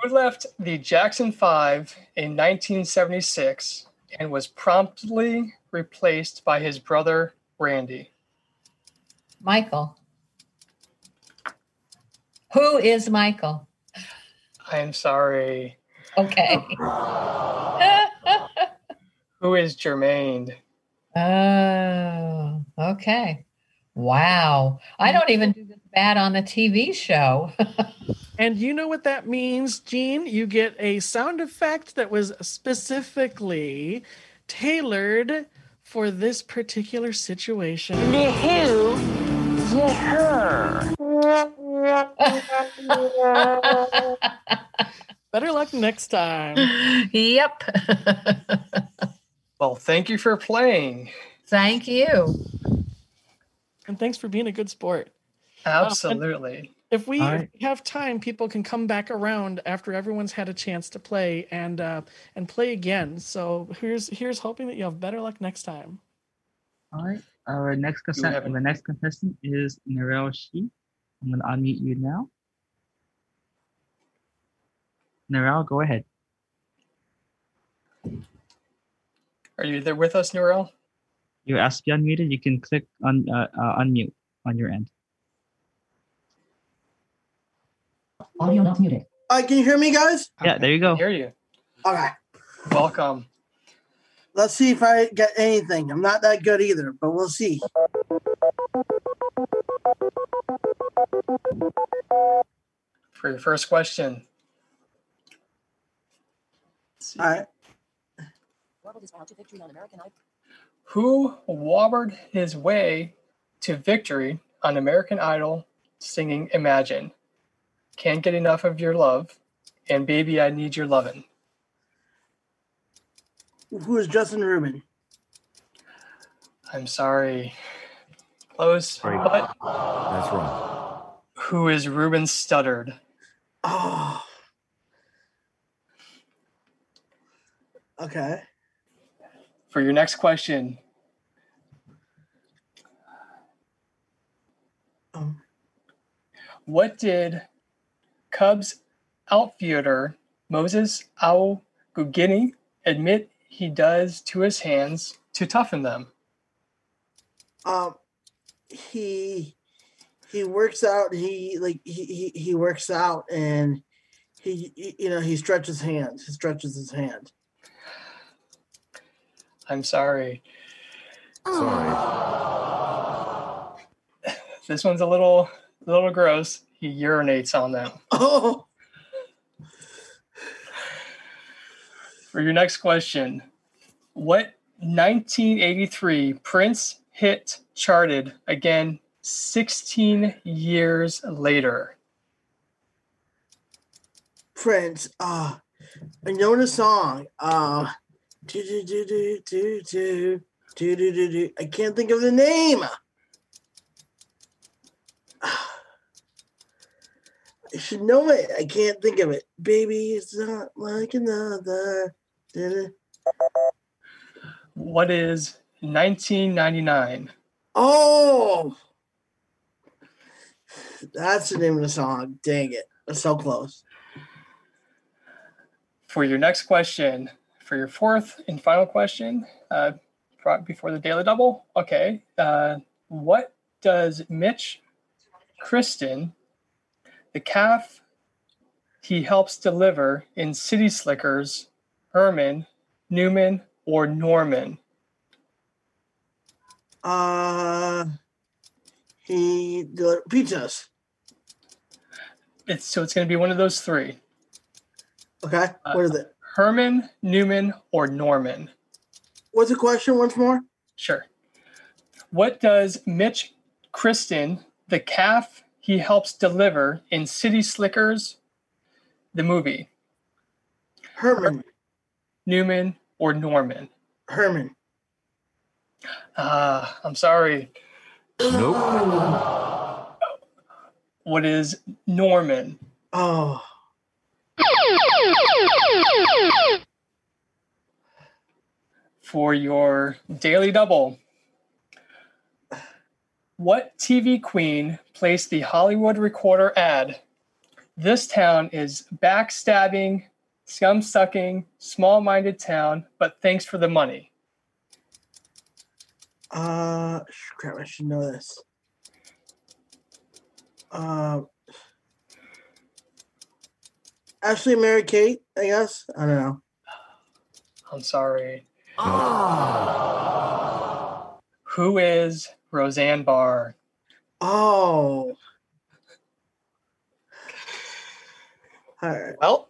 Who left the Jackson Five in 1976 and was promptly replaced by his brother, Randy? Michael. Who is Michael? I'm sorry. Okay. Who is Germaine? Oh, okay. Wow. I don't even do this bad on a TV show. And you know what that means, Jean? You get a sound effect that was specifically tailored for this particular situation. Better luck next time. Yep. Well, thank you for playing. Thank you. And thanks for being a good sport. Absolutely. If we have time, people can come back around after everyone's had a chance to play and play again. So here's hoping that you have better luck next time. All right. The next contestant is Narelle Shi. I'm going to unmute you now. Narelle, go ahead. Are you there with us, Narelle? You asked to be unmuted. You can click on unmute on your end. Audio not muted. Can you hear me, guys? Yeah, there you go. I can hear you. All right. Welcome. Let's see if I get anything. I'm not that good either, but we'll see. For your first question. All right. Who wobbled his way to victory on American Idol singing Imagine? Can't Get Enough of Your Love, and Baby, I Need Your Lovin'. Who is Justin Rubin? I'm sorry. Close, but... That's wrong. Who is Ruben Studdard? Oh. Okay. For your next question... What did... Cubs outfielder Moses Aougbueyi admit he does to his hands to toughen them? He works out. He works out, and he stretches hands. He stretches his hand. I'm sorry. This one's a little gross. He urinates on them. Oh. For your next question, what 1983 Prince hit charted again 16 years later? Prince, I know the song. Do do do do do do do do do do. I can't think of the name. I should know it. I can't think of it. Baby, it's not like another. What is 1999? Oh! That's the name of the song. Dang it. That's so close. For your next question, for your fourth and final question, before the Daily Double, okay. What does Mitch Kristen... The calf he helps deliver in City Slickers, Herman, Newman, or Norman? He pizzas. It's going to be one of those three. Okay, what is it? Herman, Newman, or Norman? What's the question once more? Sure. What does Mitch Kristen, the calf he helps deliver in City Slickers, the movie? Herman. Newman or Norman? Herman. I'm sorry. Nope. What is Norman? Oh. For your Daily Double. What TV queen placed the Hollywood Recorder ad? This town is backstabbing, scum-sucking, small-minded town, but thanks for the money. Crap, I should know this. Ashley Mary Kate, I guess? I don't know. I'm sorry. Oh. Who is... Roseanne Barr? Oh. All right. Well,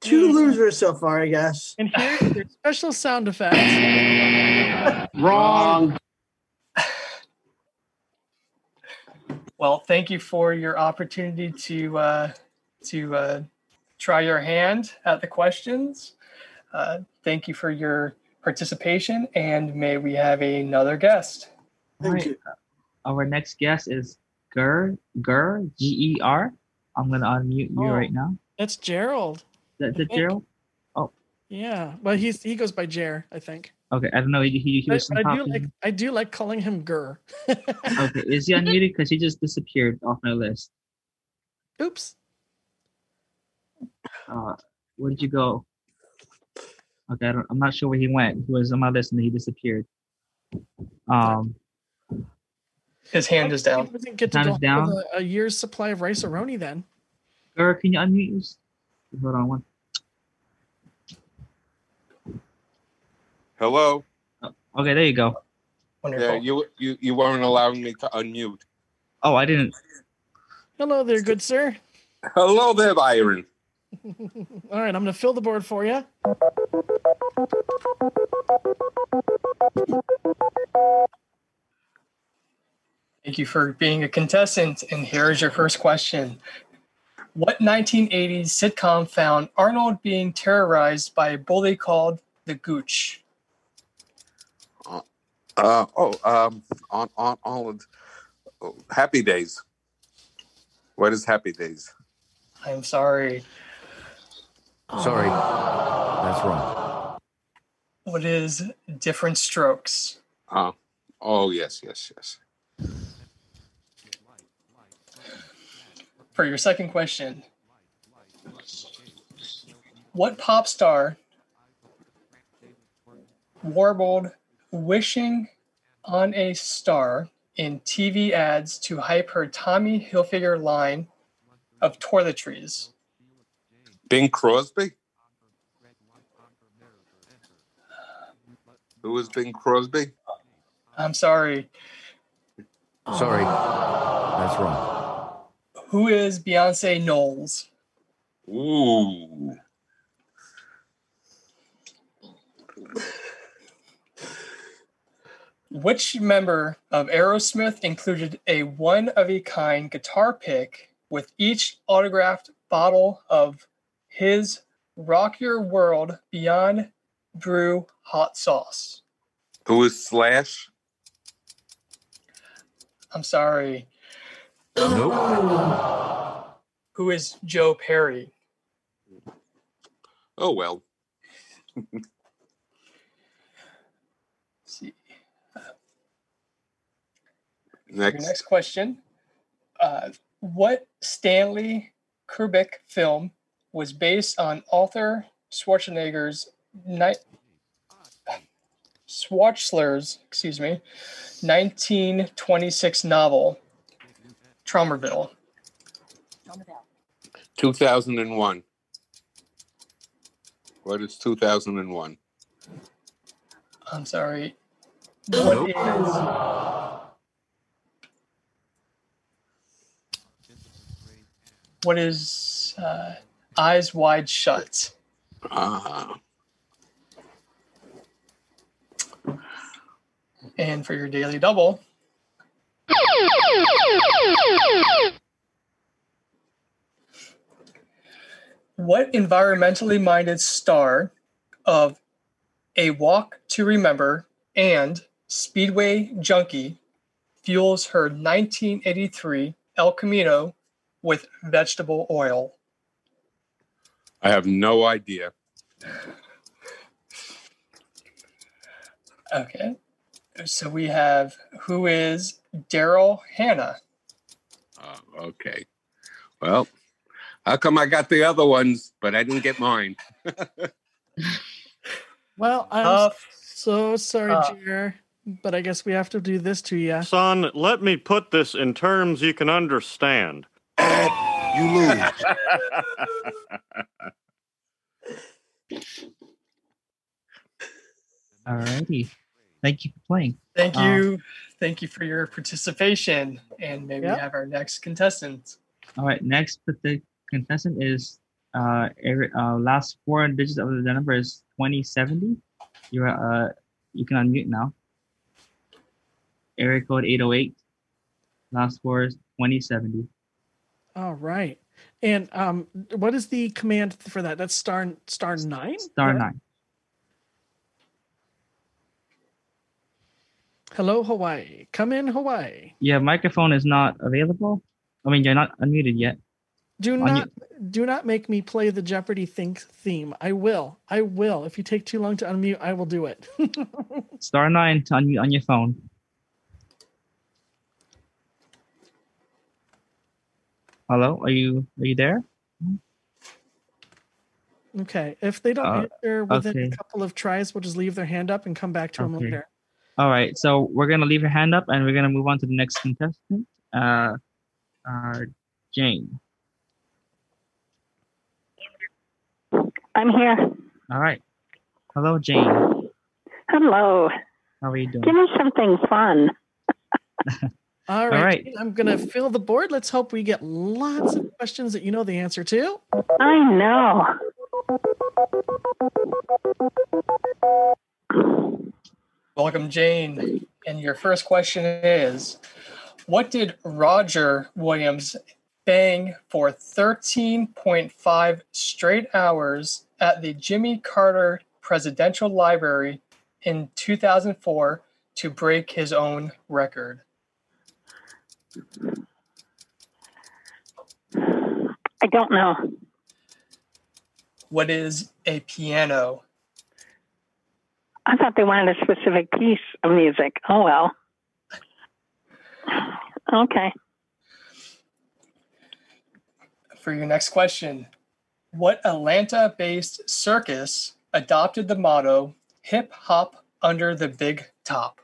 two losers so far, I guess. And here's your special sound effects. Wrong. Well, thank you for your opportunity to try your hand at the questions. Thank you for your participation, and may we have another guest? Thank you. Our next guest is Ger, G-E-R. I'm going to unmute you right now. That's Gerald. Is that Gerald? Oh. Yeah, but he goes by Jer, I think. Okay, I don't know. He was I do like calling him Gur. Okay, is he unmuted? Because he just disappeared off my list. Oops. Where'd you go? Okay, I'm not sure where he went. He was on my list and he disappeared. His hand is down. He doesn't get to down a year's supply of rice-a-roni then. Gur, can you unmute yours? Hold on one. Hello. Okay, there you go. Wonderful. Yeah, you weren't allowing me to unmute. Oh, I didn't. Hello there, good sir. Hello there, Byron. All right, I'm going to fill the board for you. Thank you for being a contestant, and here is your first question. What 1980s sitcom found Arnold being terrorized by a bully called the Gooch? On all of Happy Days. What is Happy Days? I'm sorry. Sorry, that's wrong. What is Different Strokes? Oh yes. For your second question, what pop star warbled wishing on a star in TV ads to hype her Tommy Hilfiger line of toiletries? Bing Crosby? Who is Bing Crosby? I'm sorry. Sorry, that's wrong. Who is Beyonce Knowles? Ooh. Which member of Aerosmith included a one-of-a-kind guitar pick with each autographed bottle of his Rock Your World Beyond Brew hot sauce? Who is Slash? I'm sorry. Nope. Who is Joe Perry? Oh, well. Next question. What Stanley Kubrick film was based on Arthur Schwarzenegger's Schwarzler's 1926 novel, Traumerville? 2001. What is 2001? I'm sorry. What is... What is Eyes Wide Shut? And for your daily double. What environmentally minded star of A Walk to Remember and Speedway Junkie fuels her 1983 El Camino with vegetable oil? I have no idea. Okay. So we have, who is Daryl Hannah? Okay. Well, how come I got the other ones, but I didn't get mine? Well, I'm so sorry, Jer, but I guess we have to do this to you. Son, let me put this in terms you can understand. You lose. All righty. Thank you for playing. Thank you. Thank you for your participation. And maybe have our next contestant. All right. Next, the contestant is Eric. Last four digits of the number is 2070. You're you can unmute now. Eric code 808. Last four is 2070. All right. And what is the command for that? That's star 9? Star 9. Hello, Hawaii. Come in, Hawaii. Your microphone is not available. I mean, you're not unmuted yet. Do not make me play the Jeopardy Thinks theme. I will. If you take too long to unmute, I will do it. *9 to unmute on your phone. Hello, are you there? Okay. If they don't answer within a couple of tries, we'll just leave their hand up and come back to them later. All right. So we're gonna leave your hand up and we're gonna move on to the next contestant, Jane. I'm here. All right. Hello, Jane. Hello. How are you doing? Give me something fun. All right. Jane, I'm going to fill the board. Let's hope we get lots of questions that you know the answer to. I know. Welcome, Jane. And your first question is, what did Roger Williams bang for 13.5 straight hours at the Jimmy Carter Presidential Library in 2004 to break his own record? I don't know. What is a piano? I thought they wanted a specific piece of music. Oh, well. Okay. For your next question, what Atlanta-based circus adopted the motto, hip hop under the big top?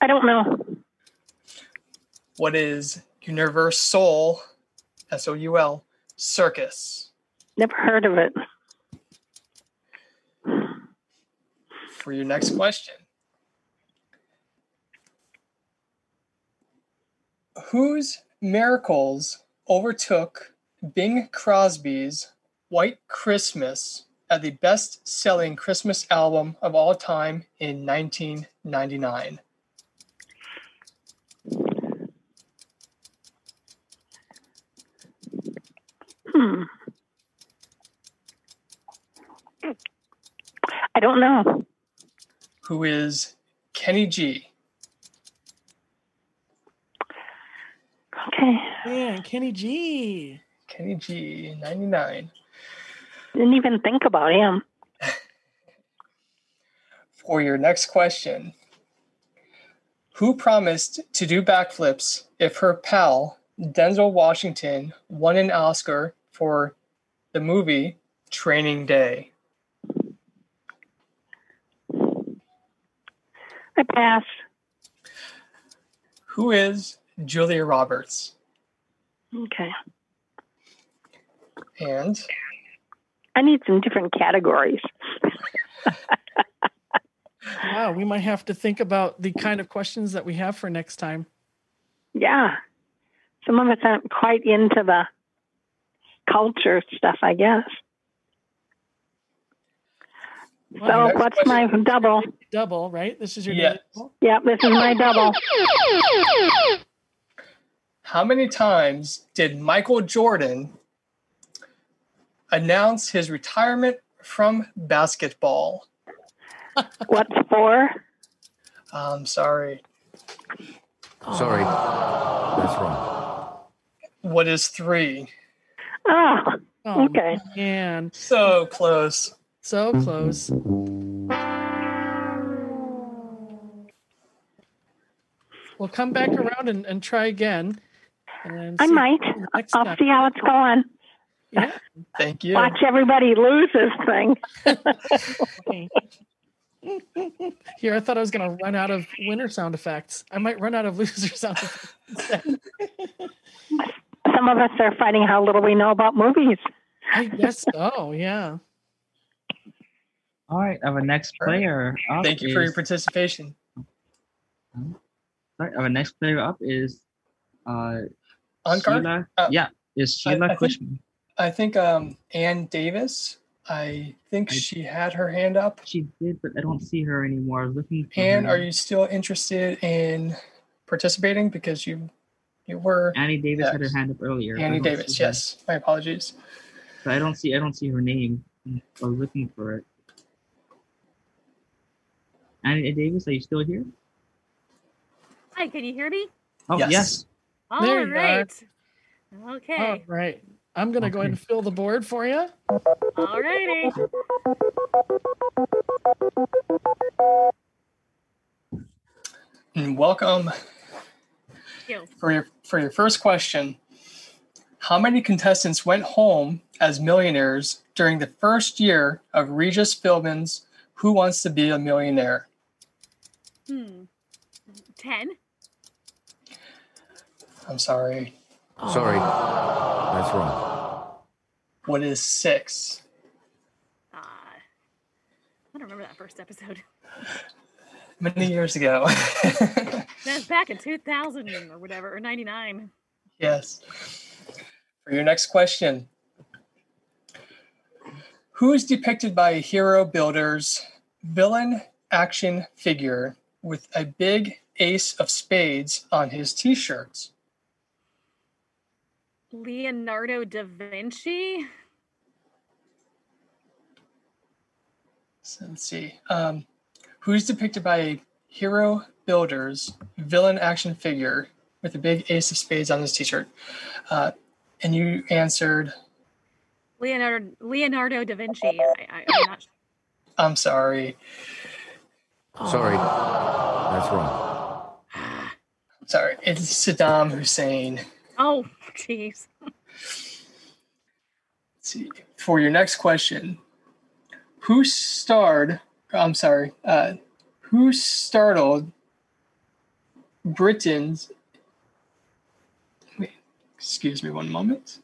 I don't know. What is Universal, S-O-U-L, circus? Never heard of it. For your next question, whose miracles overtook Bing Crosby's White Christmas at the best-selling Christmas album of all time in 1999? I don't know. Who is Kenny G? Okay. Yeah, Kenny G, 99. Didn't even think about him. For your next question, who promised to do backflips if her pal, Denzel Washington, won an Oscar for the movie Training Day? I pass. Who is Julia Roberts? Okay. And? I need some different categories. Wow, we might have to think about the kind of questions that we have for next time. Yeah. Some of us aren't quite into the culture stuff, I guess. Well, so what's my double? Double, right? This is your double? Yeah, this is my double. How many times did Michael Jordan announce his retirement from basketball? What's four? I'm sorry. Sorry. That's wrong. What is three? Oh, okay. Man. So close. We'll come back around and try again. And I might. I'll see how it's going. Yeah. Thank you. Watch everybody lose this thing. Here, I thought I was going to run out of winner sound effects. I might run out of loser sound effects. Some of us are finding how little we know about movies. I guess so, yeah. All right, our next player. Thank you for your participation. Sorry, our next player up is Sheila. Is Sheila Kushman? I think Ann Davis. I think she had her hand up. She did, but I don't see her anymore. Looking. Ann, are you still interested in participating? Because you were. Annie Davis had her hand up earlier. Annie Davis, yes. My apologies. But I don't see her name. I was looking for it. Annie Davis, are you still here? Hi, can you hear me? Oh, yes. All right. Are. Okay. All right. I'm going to go ahead and fill the board for you. All righty. And welcome. Thank you. For your first question, how many contestants went home as millionaires during the first year of Regis Philbin's Who Wants to Be a Millionaire? 10. I'm sorry. Sorry. That's wrong. What is 6? I don't remember that first episode. Many years ago. That's back in 2000 or whatever, or 99. Yes. For your next question, who is depicted by a Hero Builders villain action figure with a big ace of spades on his t-shirts? Leonardo da Vinci. So let's see. Who's depicted by a Hero Builders villain action figure with a big ace of spades on his t-shirt? And you answered Leonardo da Vinci. I'm not sure. I'm sorry. Sorry. That's wrong. Sorry. It's Saddam Hussein. Oh, jeez. Let's see. For your next question, who startled Britain's... Wait, excuse me one moment.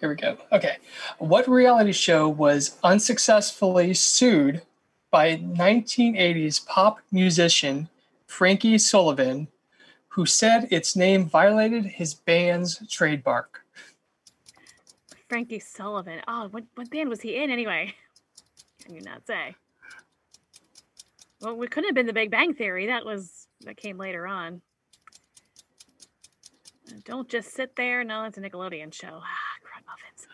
Here we go. Okay. What reality show was unsuccessfully sued by 1980s pop musician Frankie Sullivan, who said its name violated his band's trademark? Frankie Sullivan. Oh, what band was he in anyway? I do not say. Well, it couldn't have been the Big Bang Theory. That came later on. Don't just sit there. No, that's a Nickelodeon show. Ah, crud muffins.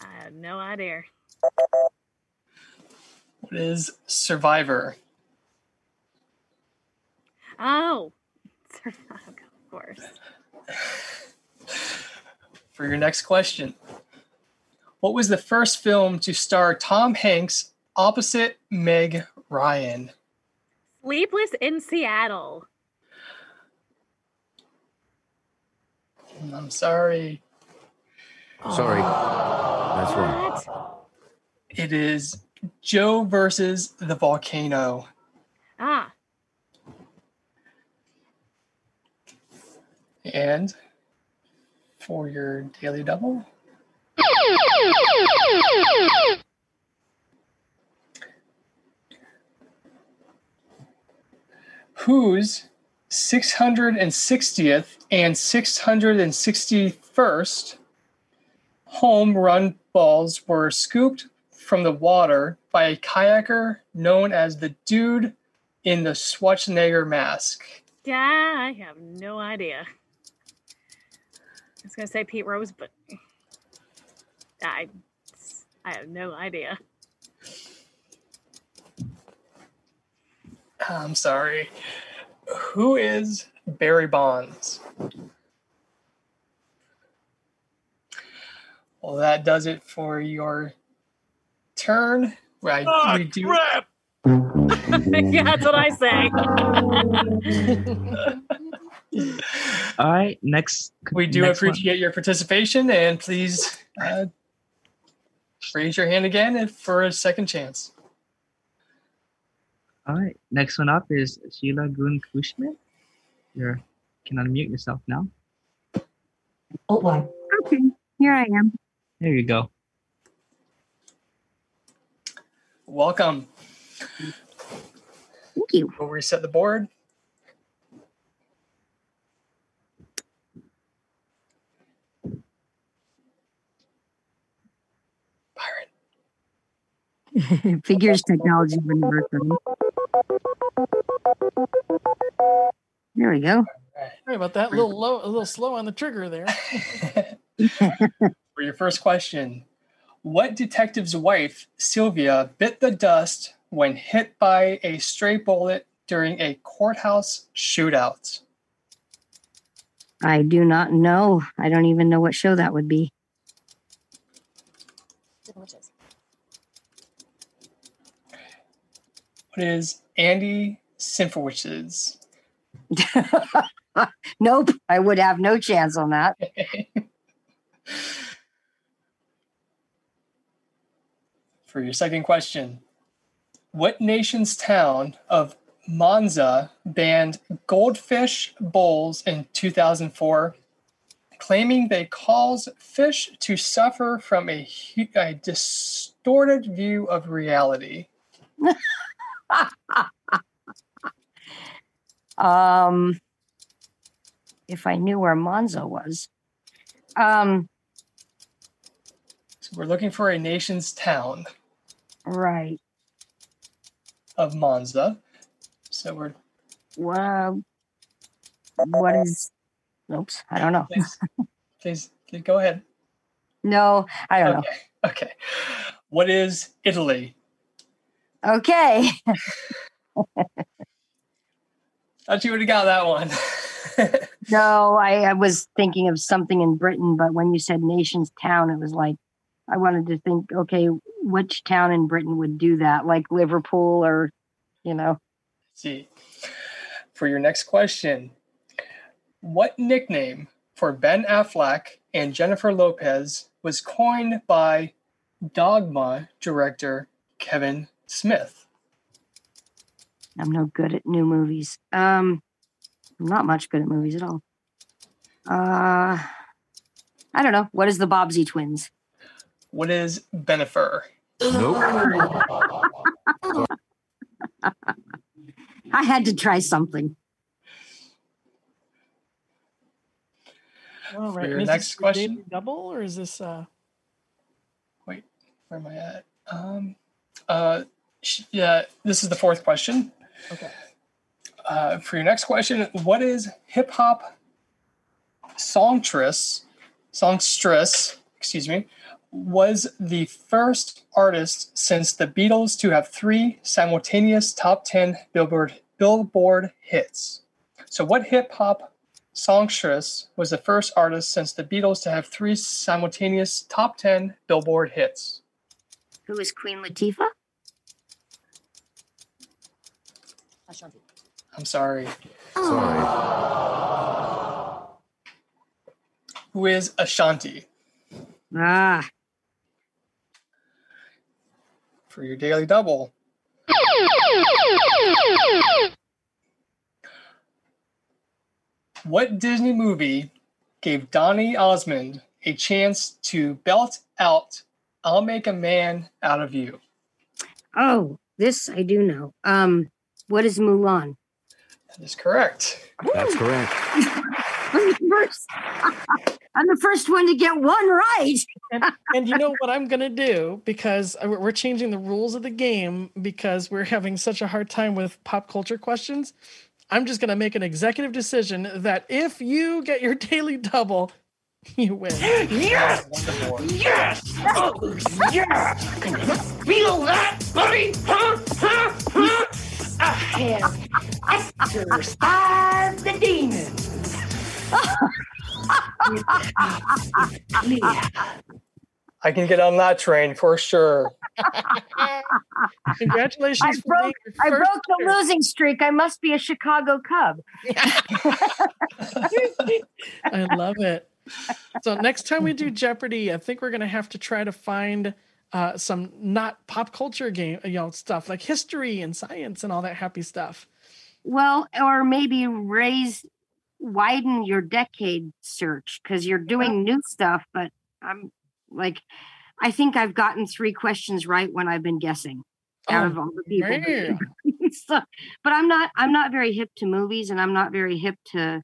I have no idea. What is Survivor? Oh, of course. For your next question, what was the first film to star Tom Hanks opposite Meg Ryan? Sleepless in Seattle. I'm sorry. Sorry. That's wrong. It is Joe versus the Volcano. Ah. And for your daily double, whose 660th and 661st home run balls were scooped from the water by a kayaker known as the Dude in the Schwarzenegger Mask? Yeah, I have no idea. I was going to say Pete Rose, but I have no idea. I'm sorry. Who is Barry Bonds? Well, that does it for your turn. Crap! Yeah, that's what I say. All right, next. We do appreciate your participation, and please raise your hand again for a second chance. All right, next one up is Sheila Kushman. You can unmute yourself now. Oh, wow. Okay, here I am. There you go. Welcome. Thank you. We'll reset the board. Figures technology wouldn't work for me. There we go. Sorry about that. A little slow on the trigger there. For your first question, what detective's wife, Sylvia, bit the dust when hit by a stray bullet during a courthouse shootout? I do not know. I don't even know what show that would be. What is Andy Sinfowicz's? Nope, I would have no chance on that. For your second question, what nation's town of Monza banned goldfish bowls in 2004, claiming they cause fish to suffer from a distorted view of reality? If I knew where Monza was. So we're looking for a nation's town. Right. Of Monza. So we're... Well, what is... Oops, I don't know. Please go ahead. No, I don't know. Okay. What is Italy? Okay. Thought you would have got that one. No, I was thinking of something in Britain, but when you said nation's town, it was like, I wanted to think, okay, which town in Britain would do that? Like Liverpool or, you know. Let's see. For your next question, what nickname for Ben Affleck and Jennifer Lopez was coined by Dogma director Kevin Smith? I'm no good at new movies. I'm not much good at movies at all. I don't know. What is the Bobbsey Twins? What is Benefer? Nope. I had to try something. All right. For your next question. Double, or is this? Wait, where am I at? Yeah, this is the fourth question. Okay. For your next question, what is hip hop songstress, was the first artist since the Beatles to have 3 simultaneous top 10 Billboard hits? So what hip hop songstress was the first artist since the Beatles to have 3 simultaneous top 10 Billboard hits? Who is Queen Latifah? Ashanti. I'm sorry. Sorry. Who is Ashanti? Ah. For your daily double. What Disney movie gave Donny Osmond a chance to belt out "I'll Make a Man Out of You"? Oh, this I do know. What is Mulan? That is correct. That's correct. I'm the first one to get one right. and you know what I'm going to do, because we're changing the rules of the game because we're having such a hard time with pop culture questions. I'm just going to make an executive decision that if you get your daily double, you win. Yes! Yes! Oh, yes! Feel that, buddy? Huh? Huh? Huh? I have exorcised the demons. I can get on that train for sure. Congratulations. I broke the losing streak. I must be a Chicago Cub. I love it. So next time we do Jeopardy, I think we're going to have to try to find some not pop culture game, you know, stuff like history and science and all that happy stuff. Well, or maybe widen your decade search, because you're doing new stuff. But I'm like, I think I've gotten 3 questions right when I've been guessing out of all the people. So, but I'm not very hip to movies, and I'm not very hip to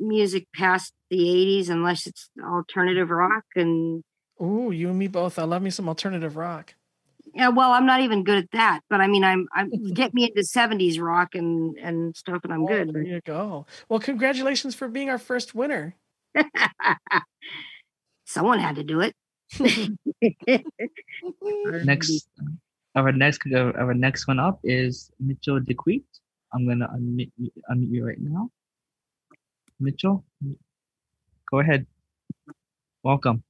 music past the 80s unless it's alternative rock and. Ooh, you and me both. I love me some alternative rock. Yeah, well, I'm not even good at that, but I mean, I'm get me into 70s rock and stuff, and I'm good. There you go. Well, congratulations for being our first winner. Someone had to do it. Next, Our next one up is Mitchell DeQueet. I'm gonna unmute you right now. Mitchell, go ahead. Welcome.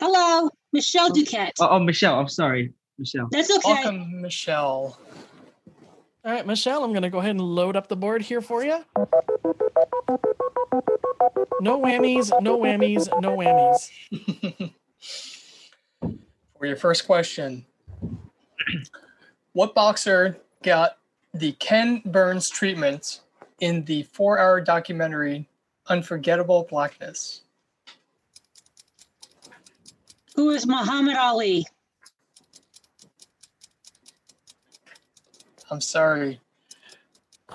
Hello, Michelle Duquette. Oh, Michelle. I'm sorry, Michelle. That's okay. Welcome, Michelle. All right, Michelle, I'm going to go ahead and load up the board here for you. No whammies, no whammies, no whammies. For your first question, what boxer got the Ken Burns treatment in the 4-hour documentary Unforgettable Blackness? Who is Muhammad Ali? I'm sorry.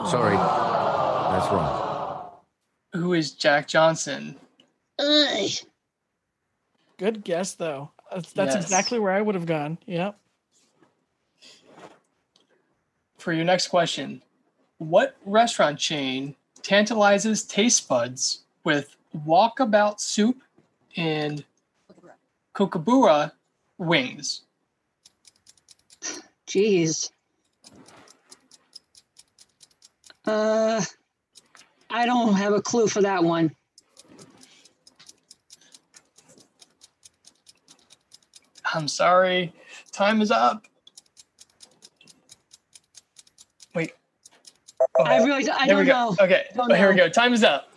Sorry. That's wrong. Who is Jack Johnson? Ugh. Good guess, though. That's exactly where I would have gone. Yep. For your next question, what restaurant chain tantalizes taste buds with walkabout soup and kookaburra wings? Jeez. I don't have a clue for that one. I'm sorry. Time is up. Wait. Okay. I don't know. Okay, don't here know. We go. Time is up.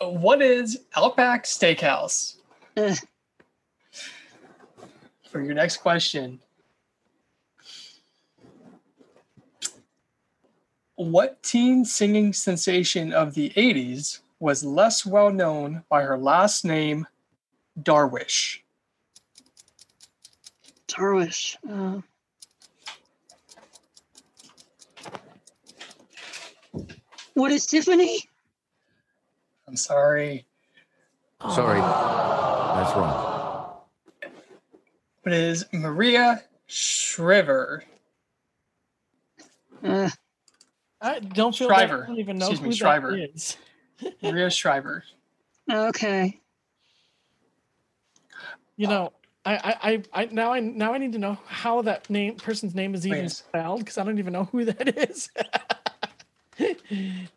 What is Outback Steakhouse? For your next question, what teen singing sensation of the 80s was less well known by her last name, Darwish? Darwish. What is Tiffany? I'm sorry. Sorry. That's wrong. What is Maria Shriver? I don't feel like I don't even know who Shriver that is. Maria Shriver. Okay. You know, I now need to know how that person's name is even spelled, because I don't even know who that is.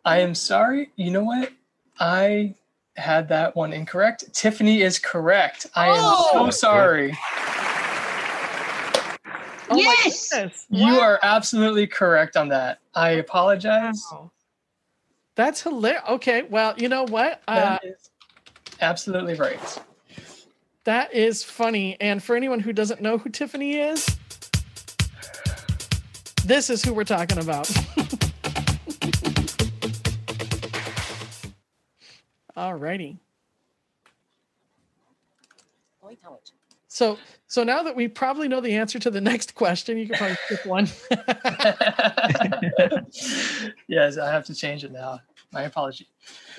I am sorry. You know what? I had that one incorrect. Tiffany is correct. I am so sorry. Oh yes, you are absolutely correct on that. I apologize. Wow. That's hilarious. Okay, well, you know what? That is absolutely right. That is funny. And for anyone who doesn't know who Tiffany is, this is who we're talking about. All righty. So now that we probably know the answer to the next question, you can probably skip one. Yes, I have to change it now. My apology.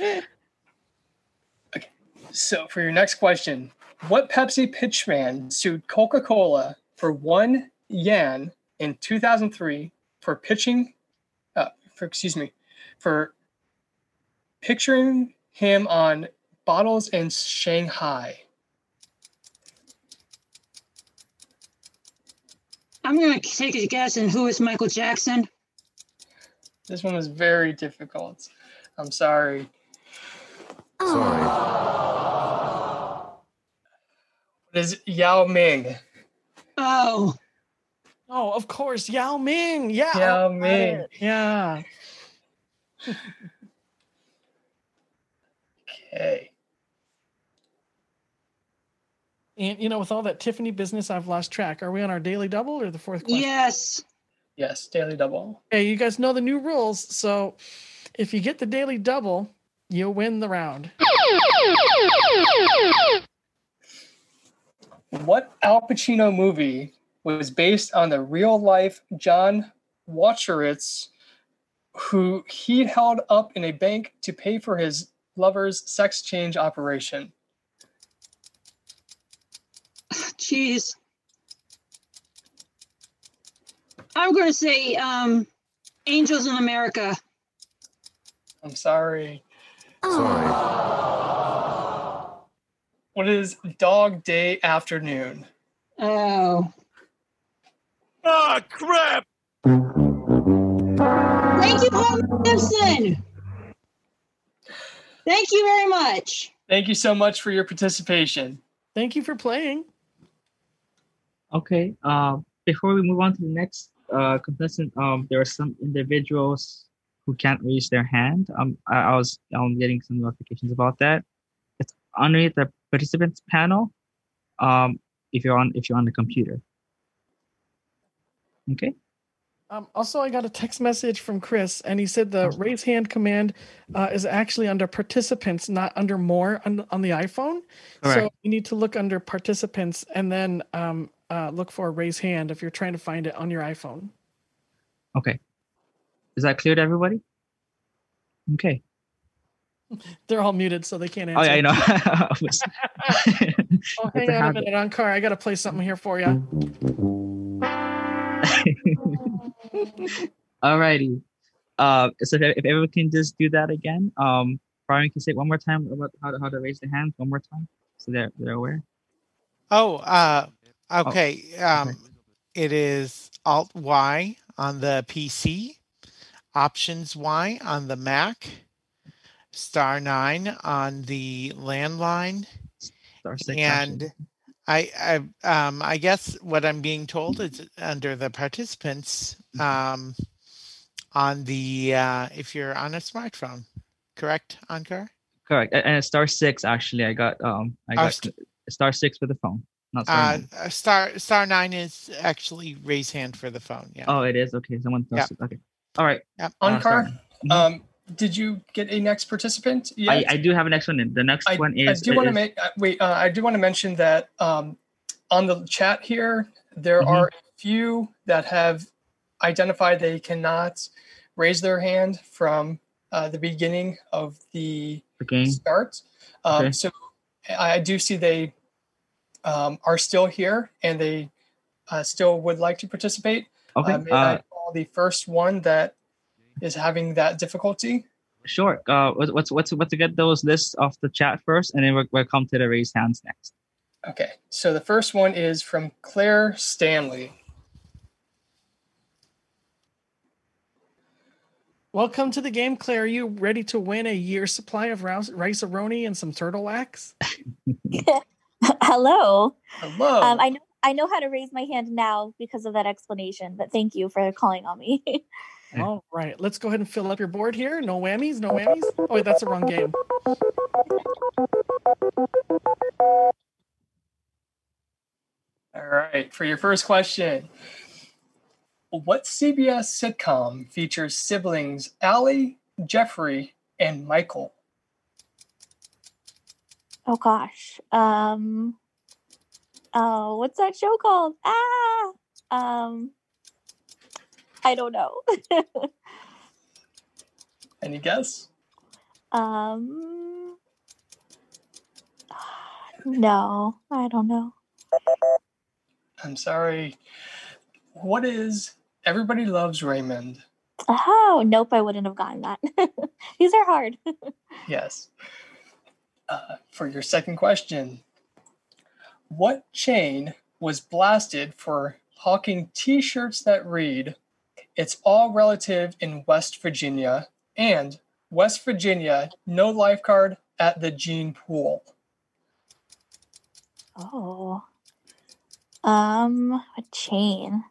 Okay. So for your next question, what Pepsi pitchman sued Coca-Cola for ¥1 in 2003 for picturing him on bottles in Shanghai? I'm going to take a guess, and who is Michael Jackson? This one was very difficult. I'm sorry. Sorry. What is Yao Ming? Oh, of course, Yao Ming. Yeah. Yao Ming. Yeah. Okay. And, you know, with all that Tiffany business, I've lost track. Are we on our daily double or the fourth question? Yes, daily double. Hey, you guys know the new rules. So if you get the daily double, you win the round. What Al Pacino movie was based on the real life John Wachowicz, who he held up in a bank to pay for his lover's sex change operation? Jeez. I'm going to say Angels in America. I'm sorry. Sorry. What is Dog Day Afternoon? Oh. Oh, crap! Thank you, Homer Simpson! Thank you very much. Thank you so much for your participation. Thank you for playing. Okay. Before we move on to the next contestant, there are some individuals who can't raise their hand. I was getting some notifications about that. It's underneath the participants panel. If you're on the computer. Okay. Also, I got a text message from Chris, and he said the raise hand command is actually under participants, not under more on the iPhone. All so right. You need to look under participants and then look for raise hand if you're trying to find it on your iPhone. Okay. Is that clear to everybody? Okay. They're all muted, so they can't answer. Oh, yeah, I know. Oh, hang on a minute, Onkar. I got to play something here for you. Alrighty. So if everyone can just do that again, Brian can say it one more time about how to raise the hand one more time, so they're aware. Okay. It is Alt Y on the PC, Options Y on the Mac, *9 on the landline, *6 and. I guess what I'm being told is under the participants on the if you're on a smartphone, correct, Onkar? Correct, and it's *6 actually. I got *6 for the phone, not *9. *9 is actually raise hand for the phone. Yeah. Oh, it is okay. Someone. Yep. Okay. All right. Yep. Onkar, did you get a next participant yet? I do have a next one. The next one is. I do want to mention that on the chat here, there are a few that have identified they cannot raise their hand from the beginning of the start. Okay. So I do see they are still here and they still would like to participate. Okay. May I call the first one that is having that difficulty? Sure. Let's get those lists off the chat first, and then we'll come to the raised hands next. Okay. So the first one is from Claire Stanley. Welcome to the game, Claire. Are you ready to win a year's supply of rice-a-roni and some turtle wax? Hello. I know how to raise my hand now because of that explanation, but thank you for calling on me. All right, let's go ahead and fill up your board here. No whammies. Oh, wait, that's the wrong game. All right, for your first question. What CBS sitcom features siblings Allie, Jeffrey, and Michael? Oh, gosh. Oh, what's that show called? I don't know. Any guess? No, I don't know. I'm sorry. What is Everybody Loves Raymond? Oh, nope, I wouldn't have gotten that. These are hard. Yes. For your second question, what chain was blasted for hawking T-shirts that read, "It's all relative in West Virginia," and "West Virginia, no lifeguard at the gene pool"? Oh. What chain?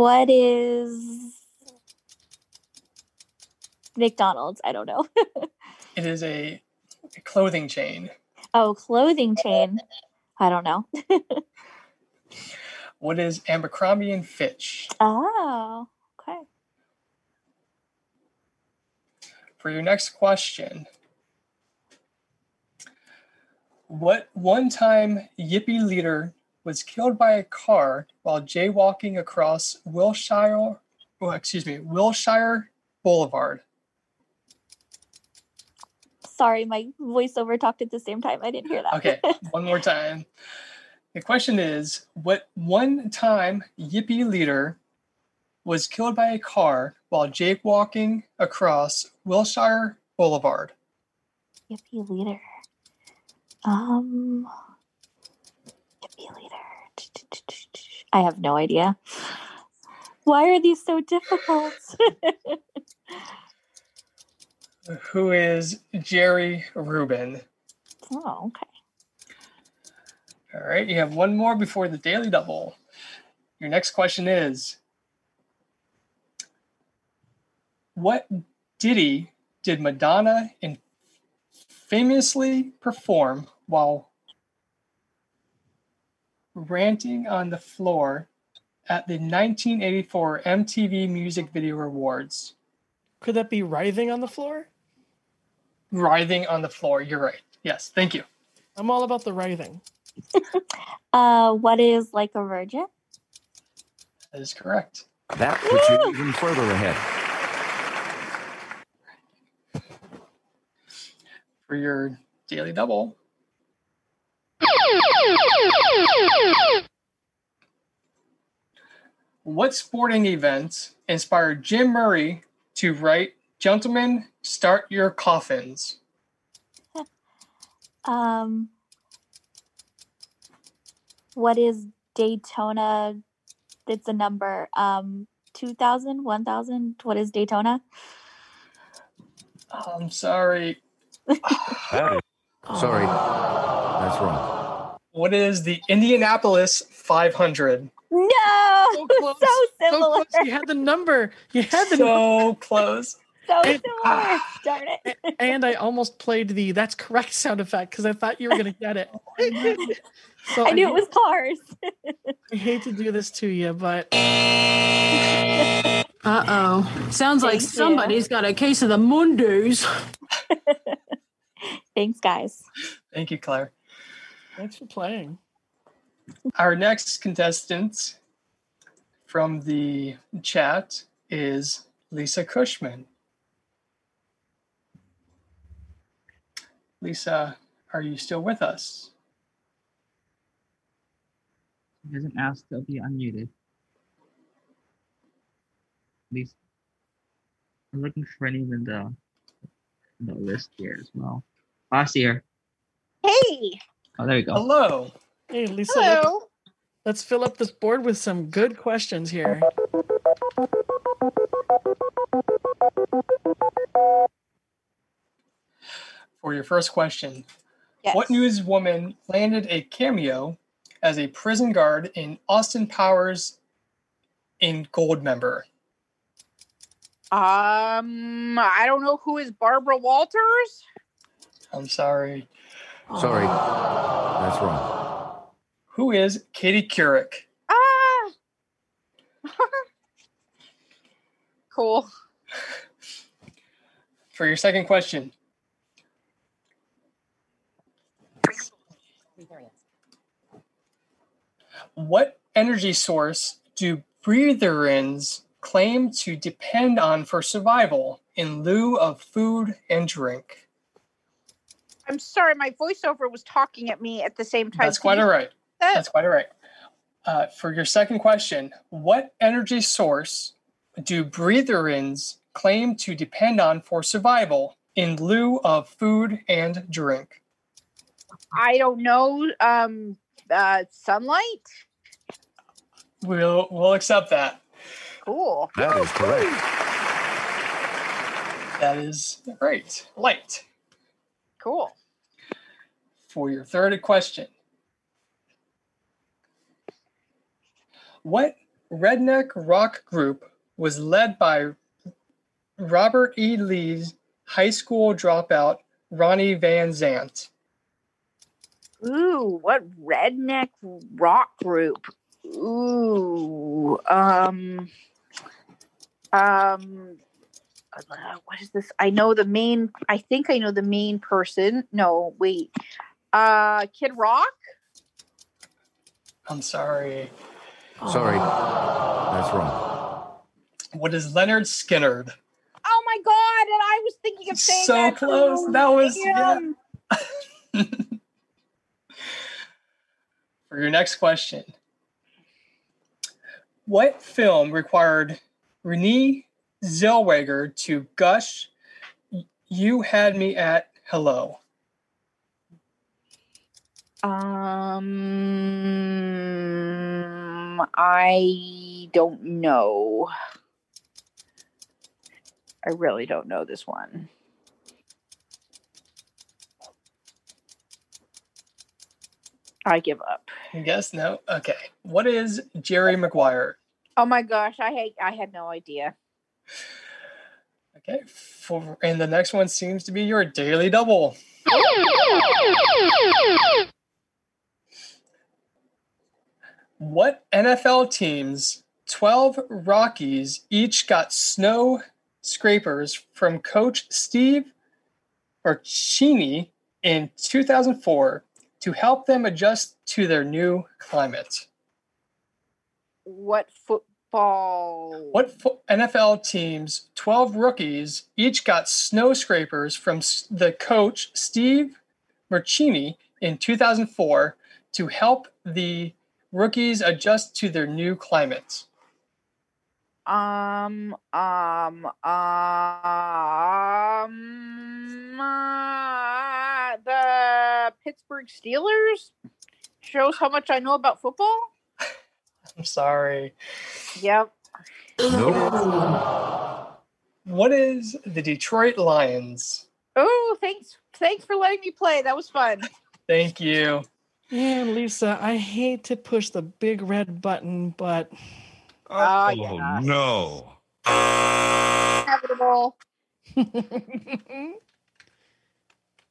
What is McDonald's? I don't know. It is a clothing chain. Oh, clothing chain. I don't know. What is Abercrombie and Fitch? Oh, okay. For your next question, what one-time Yippie leader was killed by a car while jaywalking across Wilshire Boulevard? Sorry, my voiceover talked at the same time. I didn't hear that. Okay, one more time. The question is, what one-time Yippie leader was killed by a car while jaywalking across Wilshire Boulevard? Yippie leader. Could be a leader. I have no idea. Why are these so difficult? Who is Jerry Rubin? Oh, okay. All right, you have one more before the Daily Double. Your next question is, what ditty did Madonna famously perform while ranting on the floor at the 1984 MTV Music Video Awards? Could that be writhing on the floor? Writhing on the floor, you're right. Yes, thank you. I'm all about the writhing. What is Like a Virgin? That is correct. That puts you even further ahead. For your Daily Double. What sporting event inspired Jim Murray to write "Gentlemen, Start Your Coffins"? What is Daytona? It's a number. 2,000, 1,000. What is Daytona? I'm sorry. Sorry. That's wrong. What is the Indianapolis 500? No! So close. So similar. So close. You had the number. So close. So similar. Darn it. And I almost played the "that's correct" sound effect because I thought you were going to get it. So I knew it was cars. I hate to do this to you, but... Uh-oh. Sounds like somebody's got a case of the Mondays. Thanks, guys. Thank you, Claire. Thanks for playing. Our next contestant from the chat is Lisa Kushman. Lisa, are you still with us? He doesn't ask to be unmuted. Lisa, I'm looking for anyone in the list here as well. I see her. Hey. Oh, there you go. Hello. Hey, Lisa. Hello. Let's fill up this board with some good questions here. For your first question, yes. What newswoman landed a cameo as a prison guard in Austin Powers in Goldmember? I don't know. Who is Barbara Walters? I'm sorry. Sorry. That's wrong. Who is Katie Couric? Cool. For your second question. What energy source do breatherins claim to depend on for survival in lieu of food and drink? I'm sorry, my voiceover was talking at me at the same time. That's quite all right. That's quite all right. For your second question, what energy source do breatherins claim to depend on for survival in lieu of food and drink? I don't know. Sunlight? We'll accept that. Cool. That is correct. That is right. Light. Cool. For your third question. What redneck rock group was led by Robert E. Lee's high school dropout, Ronnie Van Zant? Ooh, what redneck rock group? Ooh, what is this? I think I know the main person. No, wait. Kid Rock? I'm sorry. Sorry. That's wrong. What is Leonard Skinnerd? Oh my God, and I was thinking of saying so that. So close. Too. That was, yeah. For your next question. What film required Renee Zellweger to gush, "You had me at hello"? I don't know. I really don't know this one. I give up. Yes, no. Okay. What is Jerry Maguire? Oh my gosh, I had no idea. Okay. And the next one seems to be your daily double. What NFL team's 12 Rockies each got snow scrapers from Coach Steve Urchini in 2004 to help them adjust to their new climate? What NFL team's 12 rookies each got snow scrapers from the coach Steve Urchini in 2004 to help the rookies adjust to their new climate? The Pittsburgh Steelers. Shows how much I know about football. I'm sorry. Yep. Nope. What is the Detroit Lions? Oh, thanks for letting me play. That was fun. Thank you. Yeah, Lisa, I hate to push the big red button, but... Oh, no. Inevitable.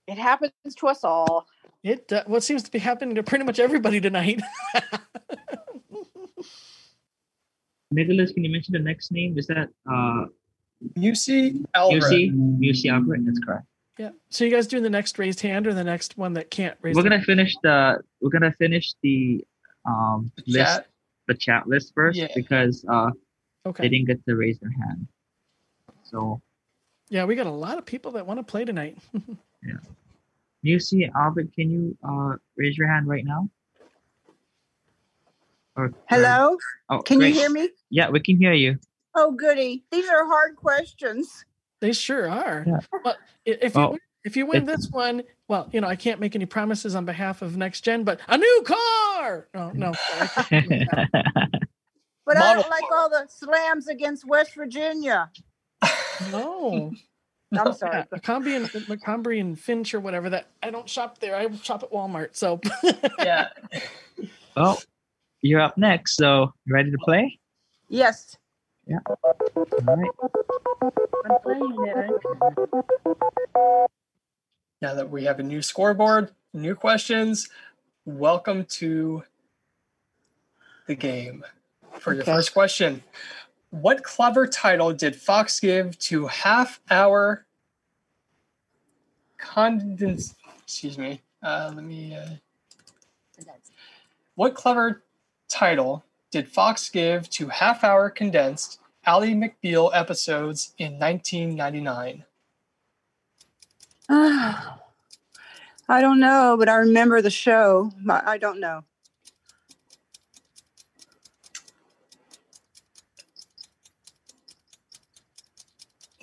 It happens to us all. It what seems to be happening to pretty much everybody tonight. Nicholas, can you mention the next name? Is that UC Alvarez? UC Alvarez, that's correct. Yeah. So you guys doing the next raised hand or the next one that can't raise? We're gonna finish the. We're gonna finish the list. Chat? The chat list first, yeah. Because okay. They didn't get to raise their hand. So. Yeah, we got a lot of people that want to play tonight. Yeah. UC Albert, can you raise your hand right now? Or, hello? Can Grace. You hear me? Yeah, we can hear you. Oh, goody. These are hard questions. They sure are. Yeah. Well, if you win this one, well, you know, I can't make any promises on behalf of Next Gen, but a new car! Oh, no. But I don't like all the slams against West Virginia. No. I'm sorry. Macombre and Finch or whatever that I don't shop there. I shop at Walmart. So yeah. Well, you're up next. So you ready to play? Yes. Yeah. All right. I'm playing it. Now that we have a new scoreboard, new questions, welcome to the game. For your first question. What clever title did Fox give to half-hour condensed? Excuse me. What clever title did Fox give to half-hour condensed Ally McBeal episodes in 1999? I don't know, but I remember the show. I don't know.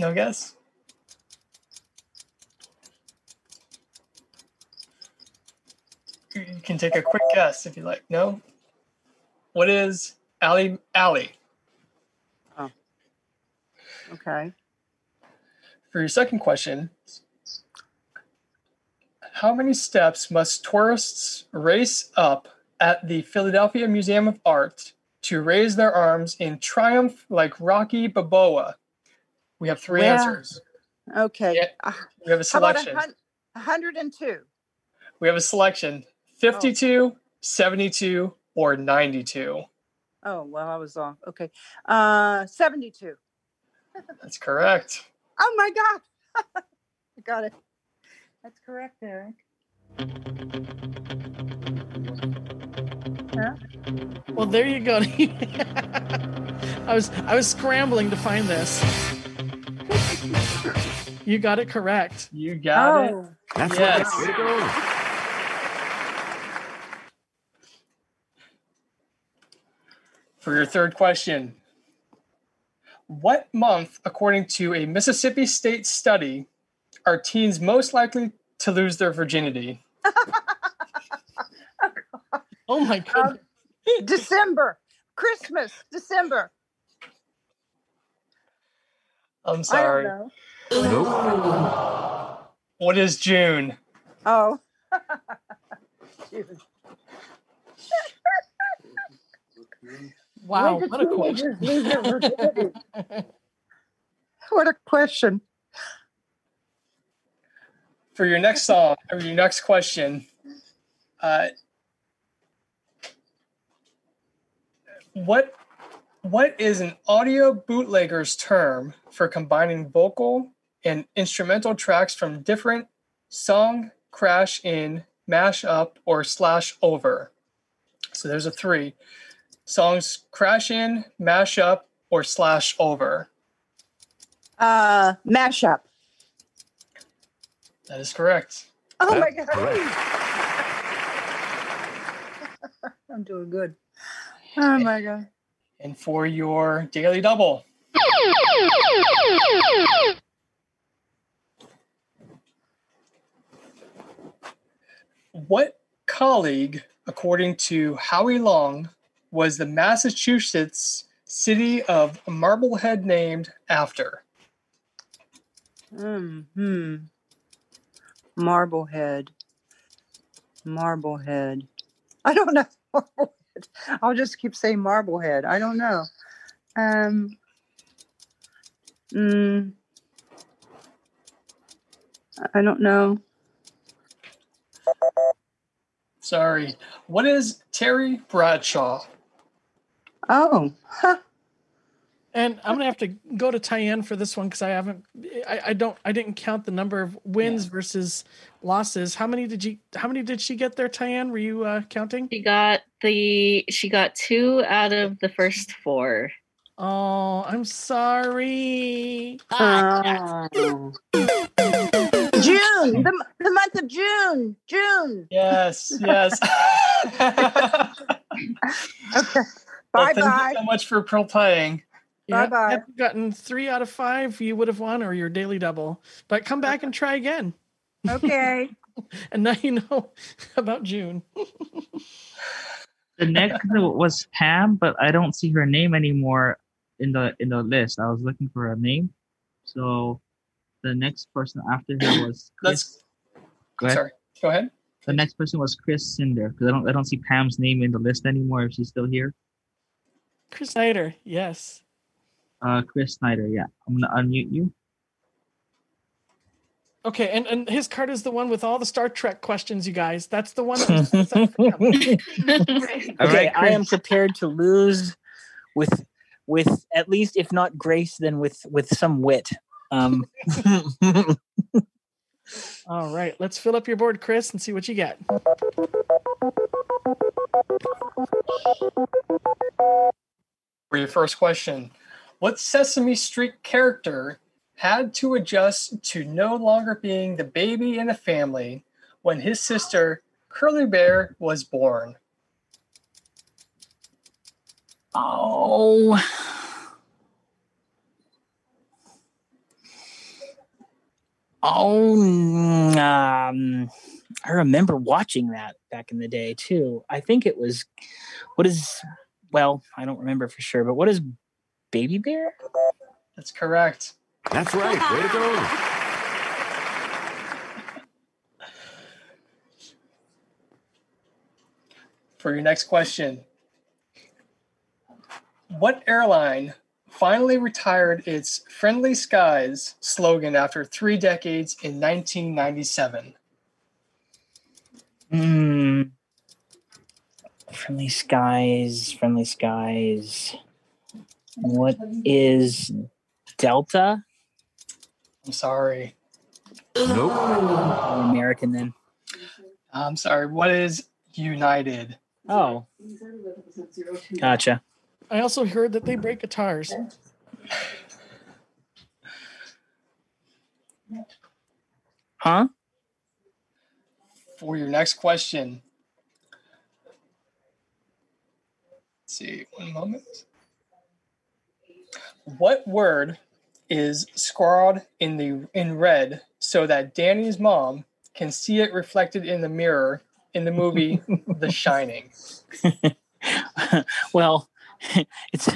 No guess? You can take a quick guess if you like. No? What is Ally? Oh. Okay. For your second question, how many steps must tourists race up at the Philadelphia Museum of Art to raise their arms in triumph like Rocky Balboa? We have three answers. Okay. Yeah. We have a selection. 102. We have a selection. 52, 72, or 92. Oh, well, I was off. Okay. 72. That's correct. Oh, my God. I got it. That's correct, Eric. Huh? Well, there you go. I was scrambling to find this. You got it correct. You got it. That's yes. For your third question, what month, according to a Mississippi State study, are teens most likely to lose their virginity? Oh my God. December. Christmas. December. I'm sorry. I don't know. Nope. What is June? Oh. June. Wow, what a question. What a question. For your next song, or your next question, what is an audio bootlegger's term for combining vocal and instrumental tracks from different song crash in, mash up, or slash over? So there's a three. Songs crash in, mash up, or slash over. Mash up. That is correct. Oh my God. I'm doing good. Oh my God. And for your daily double. What colleague, according to Howie Long, was the Massachusetts city of Marblehead named after? Marblehead. I don't know. Marblehead. I'll just keep saying Marblehead. I don't know. I don't know. Sorry. What is Terry Bradshaw? Oh, huh. And I'm gonna have to go to Tyann for this one because I haven't. I didn't count the number of wins versus losses. How many did she get there, Tyann? Were you counting? She got two out of the first four. Oh, I'm sorry. June, the month of June. June. Yes. Okay. Bye. Well, thank you so much for playing. Yeah, bye. Had you gotten 3 out of 5, you would have won, or your daily double. But come back and try again. Okay. And now you know about June. The next was Pam, but I don't see her name anymore in the list. I was looking for her name. So the next person after her was Chris. Go ahead. The next person was Chris Cinder, because I don't see Pam's name in the list anymore, if she's still here. Chris Snyder, yes. Chris Snyder, yeah. I'm gonna unmute you. Okay, and his card is the one with all the Star Trek questions, you guys. That's the one. Okay, I am prepared to lose with at least, if not grace, then with some wit. All right, let's fill up your board, Chris, and see what you get. For your first question, what Sesame Street character had to adjust to no longer being the baby in a family when his sister, Curly Bear, was born? Oh. I remember watching that back in the day, too. I think it was, I don't remember for sure, but what is Baby Bear? That's correct. That's right. Way to go. For your next question, what airline finally retired its Friendly Skies slogan after 3 decades in 1997? Friendly Skies. What is Delta? I'm sorry. Nope. I'm American then. I'm sorry. What is United? Oh. Gotcha. I also heard that they break guitars. Huh? For your next question. Let's see, one moment. What word is scrawled in red so that Danny's mom can see it reflected in the mirror in the movie The Shining? Well, it's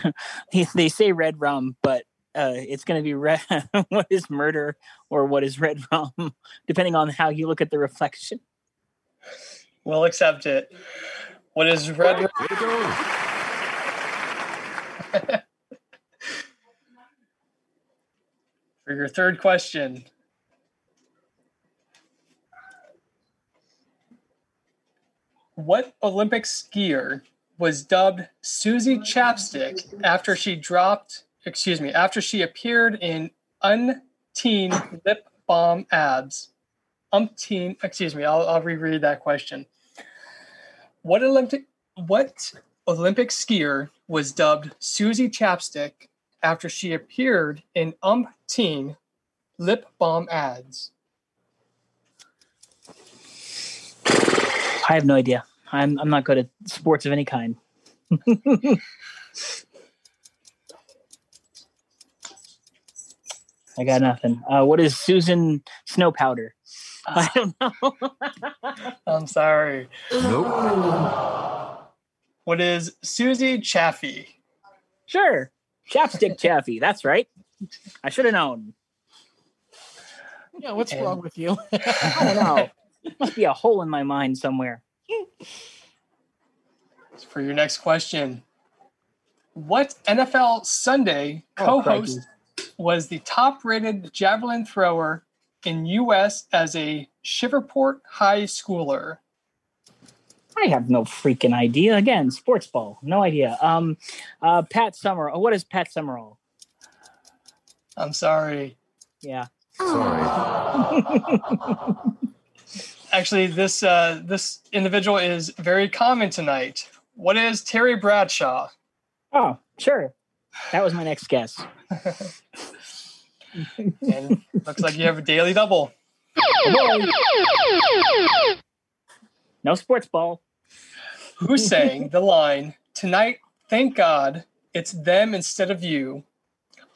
they say red rum, but it's going to be red. What is murder or what is red rum, depending on how you look at the reflection. We'll accept it. What is red rum? For your third question. What Olympic skier was dubbed Susie Chapstick after she appeared in Umpteen Lip Balm Abs? I'll reread that question. What Olympic skier was dubbed Susie Chapstick after she appeared in Umpteen Lip Balm Ads? I have no idea. I'm not good at sports of any kind. I got nothing. What is Susan Snowpowder? I don't know. I'm sorry. Nope. What is Susie Chaffee? Sure. Chapstick Chaffee. That's right. I should have known. Yeah, what's wrong with you? I don't know. There must be a hole in my mind somewhere. For your next question, what NFL Sunday co-host was the top-rated javelin thrower in U.S. as a Shiverport high schooler? I have no freaking idea. Again, sports ball. No idea. Pat Summerall. What is Pat Summerall? I'm sorry. Yeah. Sorry. Actually, this individual is very common tonight. What is Terry Bradshaw? Oh, sure. That was my next guess. And looks like you have a daily double. No sports ball. Who sang the line, "Tonight, thank God, it's them instead of you,"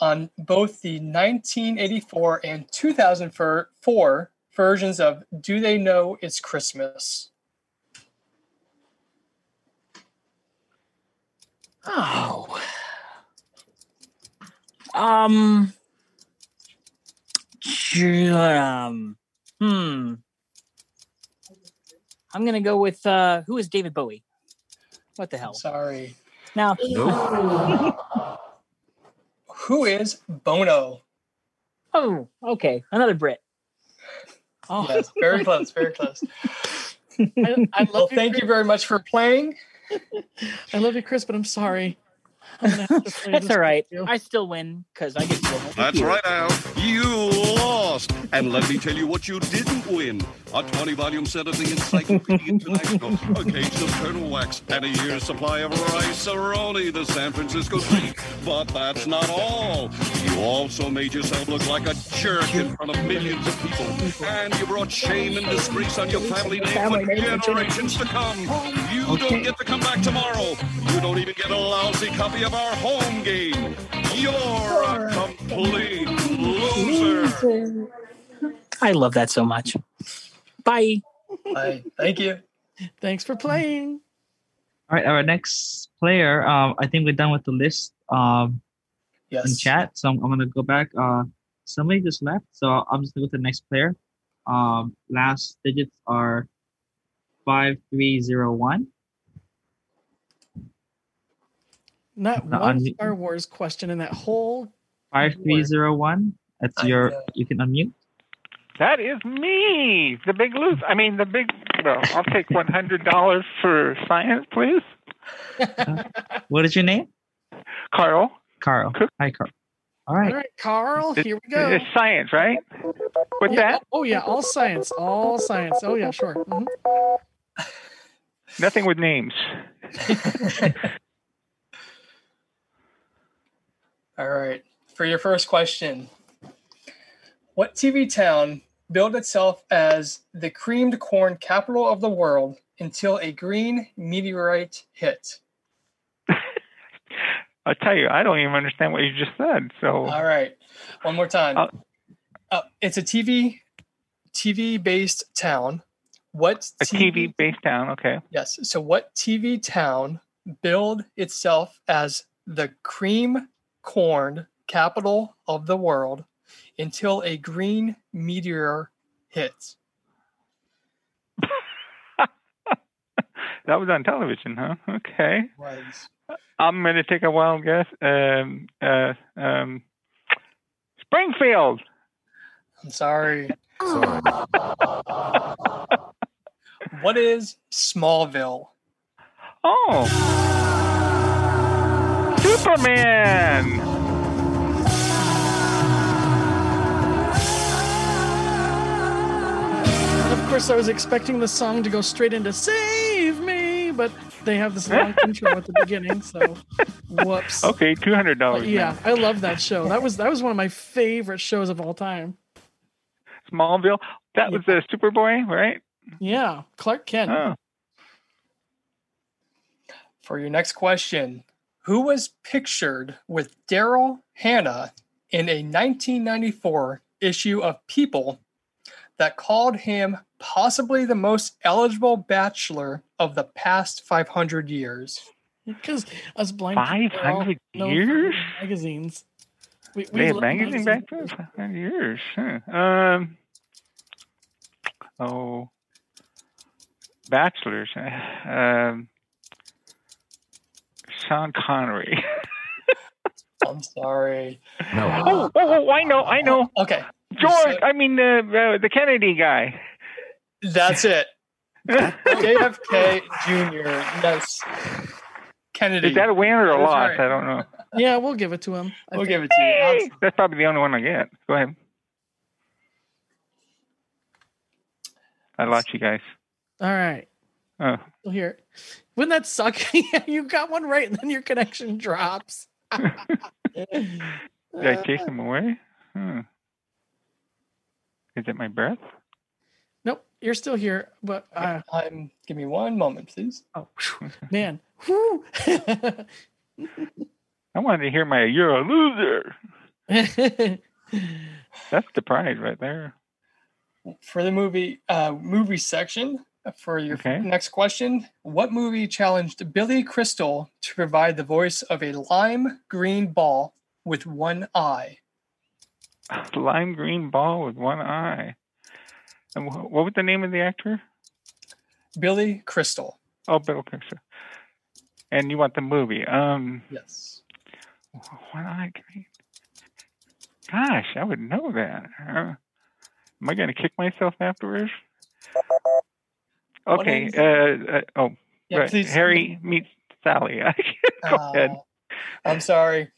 on both the 1984 and 2004 versions of Do They Know It's Christmas? Oh. I'm going to go with, who is David Bowie? What the hell? Sorry. Now. Nope. Who is Bono? Oh, okay. Another Brit. Oh, yes, very close, very close. Well, thank you very much for playing. I love you, Chris, but I'm sorry. That's all right. I still win because I get to win. That's right, Al. You lost. And let me tell you what you didn't win. A 20-volume set of the Encyclopedia International, a case of turtle wax, and a year's supply of rice aroni, the San Francisco State. But that's not all. You also made yourself look like a jerk in front of millions of people. And you brought shame and disgrace on your family name for generations to come. You don't get to come back tomorrow. You don't even get a lousy copy of our home game. You're a complete loser. I love that so much. Bye. Bye. Thank you. Thanks for playing. All right, our next player. I think we're done with the list. Yes. In chat, so I'm gonna go back. Somebody just left, so I'm just gonna go to the next player. Last digits are 5301. Not one Star Wars question in that whole 5301. That's your. You can unmute. That is me, the big loser. I mean, the big. Well, I'll take $100 for science, please. What is your name? Carl. Cook. Hi, Carl. All right, Carl. Here we go. It's science, right? That? Oh yeah, all science. Oh yeah, sure. Mm-hmm. Nothing with names. All right. For your first question, what TV town billed itself as the creamed corn capital of the world until a green meteorite hit? I'll tell you, I don't even understand what you just said. So, all right, one more time. It's a TV-based town TV-based town, okay. Yes. So what TV town billed itself as the cream corn capital of the world until a green meteor hits? That was on television, huh? Okay. Right. I'm going to take a wild guess. Springfield. I'm sorry. What is Smallville? Oh. Superman. And of course, I was expecting the song to go straight into Save Me, but they have this long intro at the beginning, so whoops. Okay, $200. Yeah, man. I love that show. That was one of my favorite shows of all time. Smallville. That was the Superboy, right? Yeah, Clark Kent. Oh. For your next question, who was pictured with Daryl Hannah in a 1994 issue of People that called him possibly the most eligible bachelor of the past 500 years? Because us blind 500 years? Magazines. We had magazine bachelors? 500 years. Huh. Bachelors. Sean Connery. I'm sorry. No. Oh, I know. Okay. George, the Kennedy guy. That's it. JFK Jr. Yes. Kennedy. Is that a win or a loss? Right. I don't know. Yeah, we'll give it to him. Give it to you. That's probably the only one I get. Go ahead. I lost you guys. All right. Oh. We'll hear it. Wouldn't that suck? You got one right and then your connection drops. Did I take them away? Huh. Is it my breath? Nope. You're still here, but I'm. Give me one moment, please. Oh, man. Whew. I wanted to hear my "You're a loser." That's the prize right there. For the movie section, for your next question, what movie challenged Billy Crystal to provide the voice of a lime green ball with one eye? Lime green ball with one eye. And what was the name of the actor? Billy Crystal. Oh, Billy Crystal. And you want the movie? Yes. One eye green. Gosh, I would know that. Am I going to kick myself afterwards? Okay. Yeah, right. Harry meets Sally. Go ahead. I'm sorry.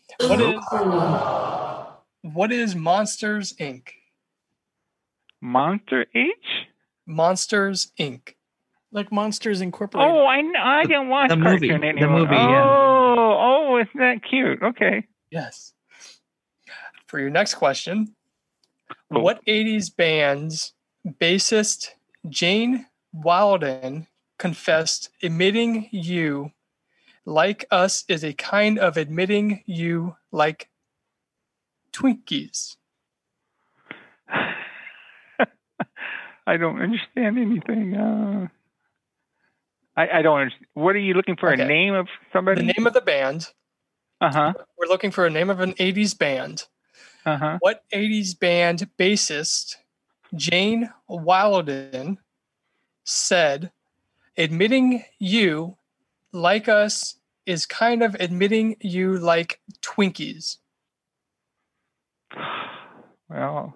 What is Monsters, Inc.? Monster H? Monsters, Inc. Like Monsters Incorporated. Oh, I know. I didn't watch the movie. The movie, yeah. Oh, isn't that cute? Okay. Yes. For your next question, what 80s band's bassist Jane Wilden confessed admitting you like us is a kind of admitting you like Twinkies? I don't understand anything. I don't understand. What are you looking for? Okay. A name of somebody? The name of the band. Uh-huh. We're looking for a name of an 80s band. Uh-huh. What 80s band bassist Jane Wilden said, admitting you like us is kind of admitting you like Twinkies? Well.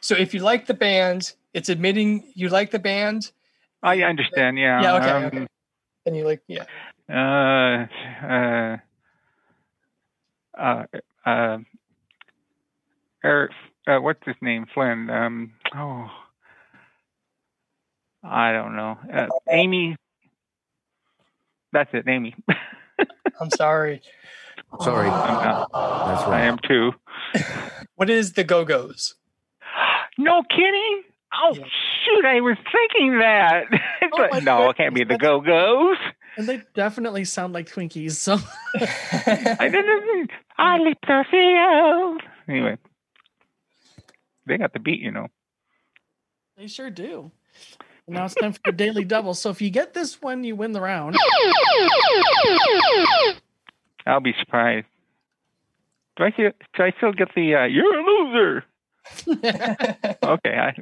So if you like the band, it's admitting you like the band. I understand, yeah. Yeah, okay. Okay. And you like, yeah. Eric, what's his name? Flynn. I don't know. Amy. That's it, Amy. I'm sorry. Sorry, I'm not. That's right. I am too. What is the Go-Go's? No kidding? Oh, yeah. Shoot, I was thinking that. It can't be the Go-Go's. And they definitely sound like Twinkies, so. I didn't. I lit the field. Anyway. They got the beat, you know. They sure do. And now it's time for the daily double. So if you get this one, you win the round. I'll be surprised. Do I still get the you're a loser? Okay.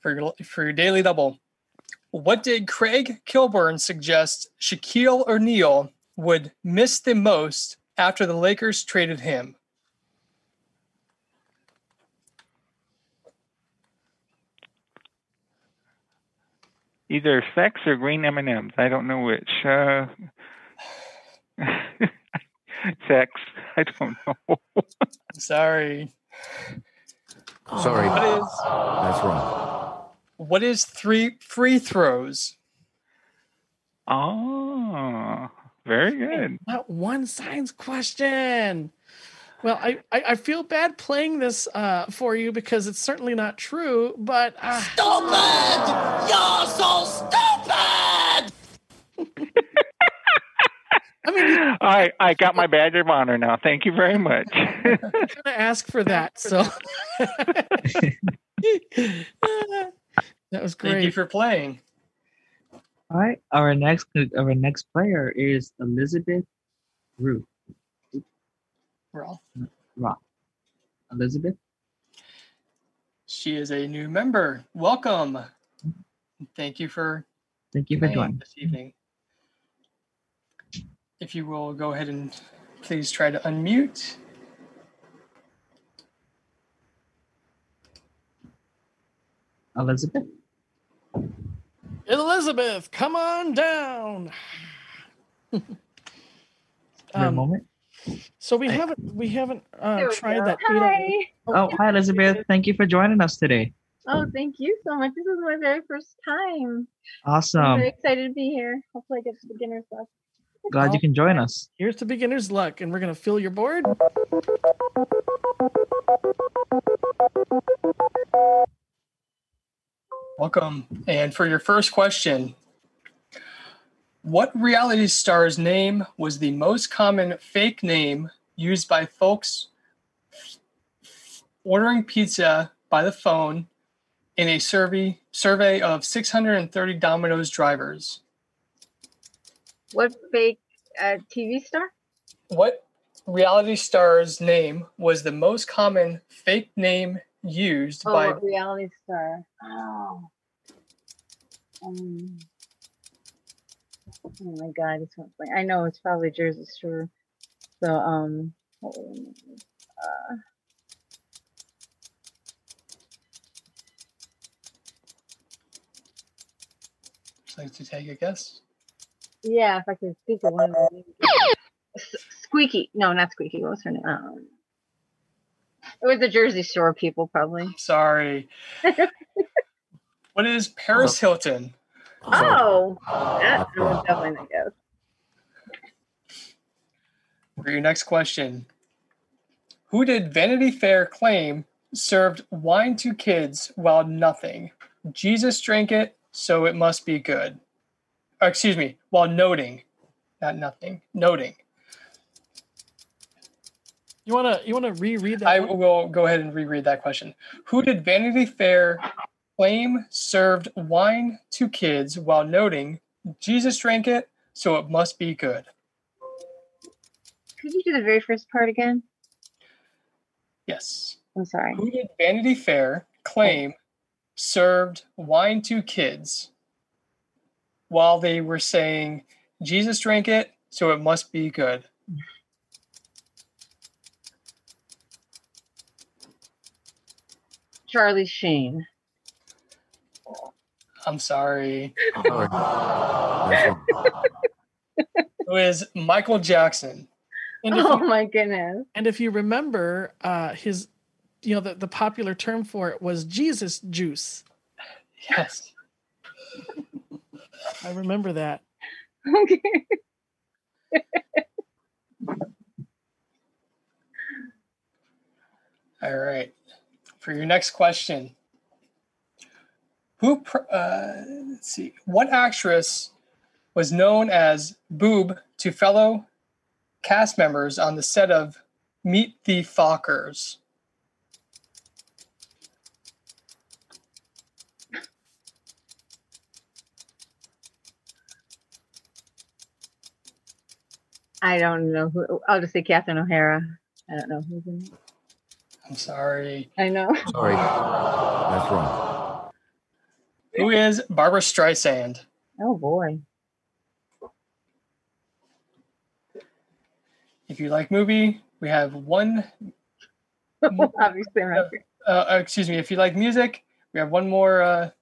For your daily double. What did Craig Kilburn suggest Shaquille O'Neal would miss the most after the Lakers traded him? Either sex or green M&Ms. I don't know which. Sex. I don't know. Sorry. That's wrong. What is three free throws? Oh, very good. Not one science question. Well, I feel bad playing this for you because it's certainly not true, but... Stupid! You're so stupid! I mean... I got my badge of honor now. Thank you very much. I'm going to ask for that, so... That was great. Thank you for playing. All right. Our next player is Elizabeth Rue. Roth. Elizabeth. She is a new member. Welcome. Thank you for joining this evening. If you will go ahead and please try to unmute. Elizabeth, come on down. For a moment. So we haven't tried that. Hi. Oh, hi, Elizabeth. Thank you for joining us today. Oh, thank you so much. This is my very first time. Awesome. I'm very excited to be here. Hopefully I get the beginner's luck. Glad you can join us. Here's to beginner's luck, and we're going to fill your board. Welcome. And for your first question, what reality star's name was the most common fake name used by folks ordering pizza by the phone in a survey of 630 Domino's drivers? What fake TV star? What reality star's name was the most common fake name used by... Oh, reality star. Oh. Oh my God! It's like, I know it's probably Jersey Shore. So would like to take a guess. Yeah, if I can think of one. Squeaky? No, not Squeaky. What was her name? It was the Jersey Shore people, probably. I'm sorry. What is Paris Hilton? Oh, that was definitely a guess. For your next question, who did Vanity Fair claim served wine to kids while nothing? Jesus drank it, so it must be good. Or, excuse me, while noting, not nothing, noting. You wanna reread that? I will go ahead and reread that question. Who did Vanity Fair claim served wine to kids while noting, Jesus drank it, so it must be good. Could you do the very first part again? Yes. I'm sorry. Who did Vanity Fair claim served wine to kids while they were saying, Jesus drank it, so it must be good? Charlie Sheen. I'm sorry. Who is Michael Jackson? My goodness! And if you remember, his, the popular term for it was Jesus juice. Yes, I remember that. Okay. All right. For your next question. Who? Let's see. What actress was known as Boob to fellow cast members on the set of Meet the Fockers? I don't know who. I'll just say Catherine O'Hara. I don't know who's in it. I'm sorry. I know. Sorry. That's wrong. Who is Barbara Streisand? Oh, boy. If you like movie, we have one. Obviously, right. Excuse me. If you like music, we have one more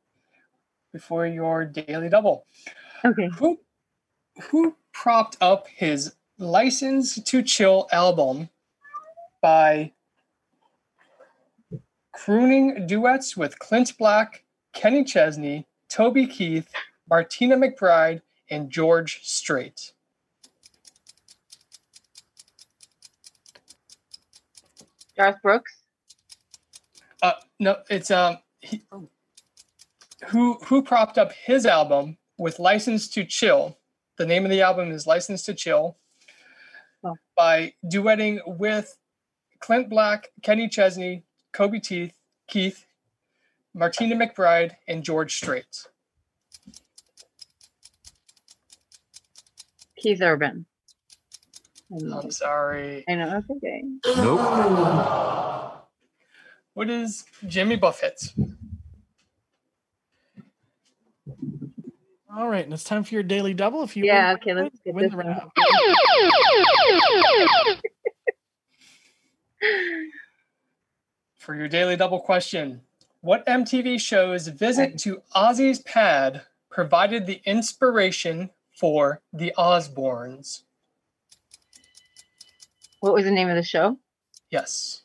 before your daily double. Okay. Who propped up his License to Chill album by crooning duets with Clint Black, Kenny Chesney, Toby Keith, Martina McBride, and George Strait? Garth Brooks? No, it's who propped up his album with License to Chill. The name of the album is License to Chill, by duetting with Clint Black, Kenny Chesney, Kobe Keith, Martina McBride, and George Strait. Keith Urban. I'm sorry. I know, that's okay. Nope. What is Jimmy Buffett? All right, and it's time for your daily double. If you win, let's get this round. For your daily double question, what MTV show's visit to Ozzy's pad provided the inspiration for The Osbournes? What was the name of the show? Yes.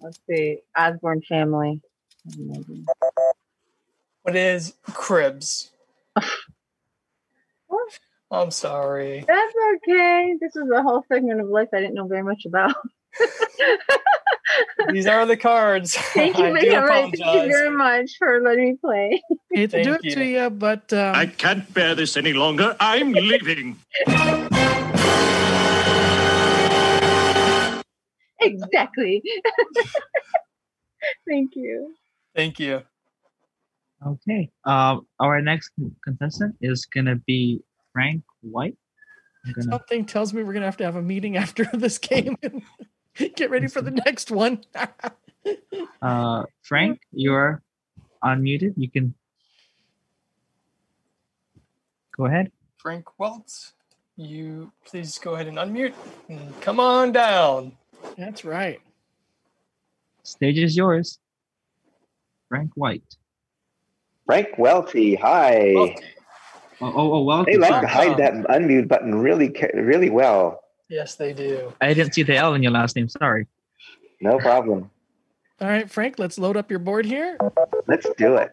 Let's see. Osborne Family. What is Cribs? What? I'm sorry. That's okay. This is a whole segment of life I didn't know very much about. These are the cards. Thank you, right. Thank you very much for letting me play. It's due to you, but... I can't bear this any longer. I'm leaving. Exactly. Thank you. Thank you. Okay. Our next contestant is going to be Frank White. Something tells me we're going to have a meeting after this game and get ready for the next one. Frank, you're unmuted. You can go ahead. Frank Welts, you please go ahead and unmute and come on down. That's right. Stage is yours. Frank White. Frank Welty, hi. Welty. Oh, Welty. They like to hide that unmute button really well. Yes, they do. I didn't see the L in your last name. Sorry. No problem. All right, Frank, let's load up your board here. Let's do it.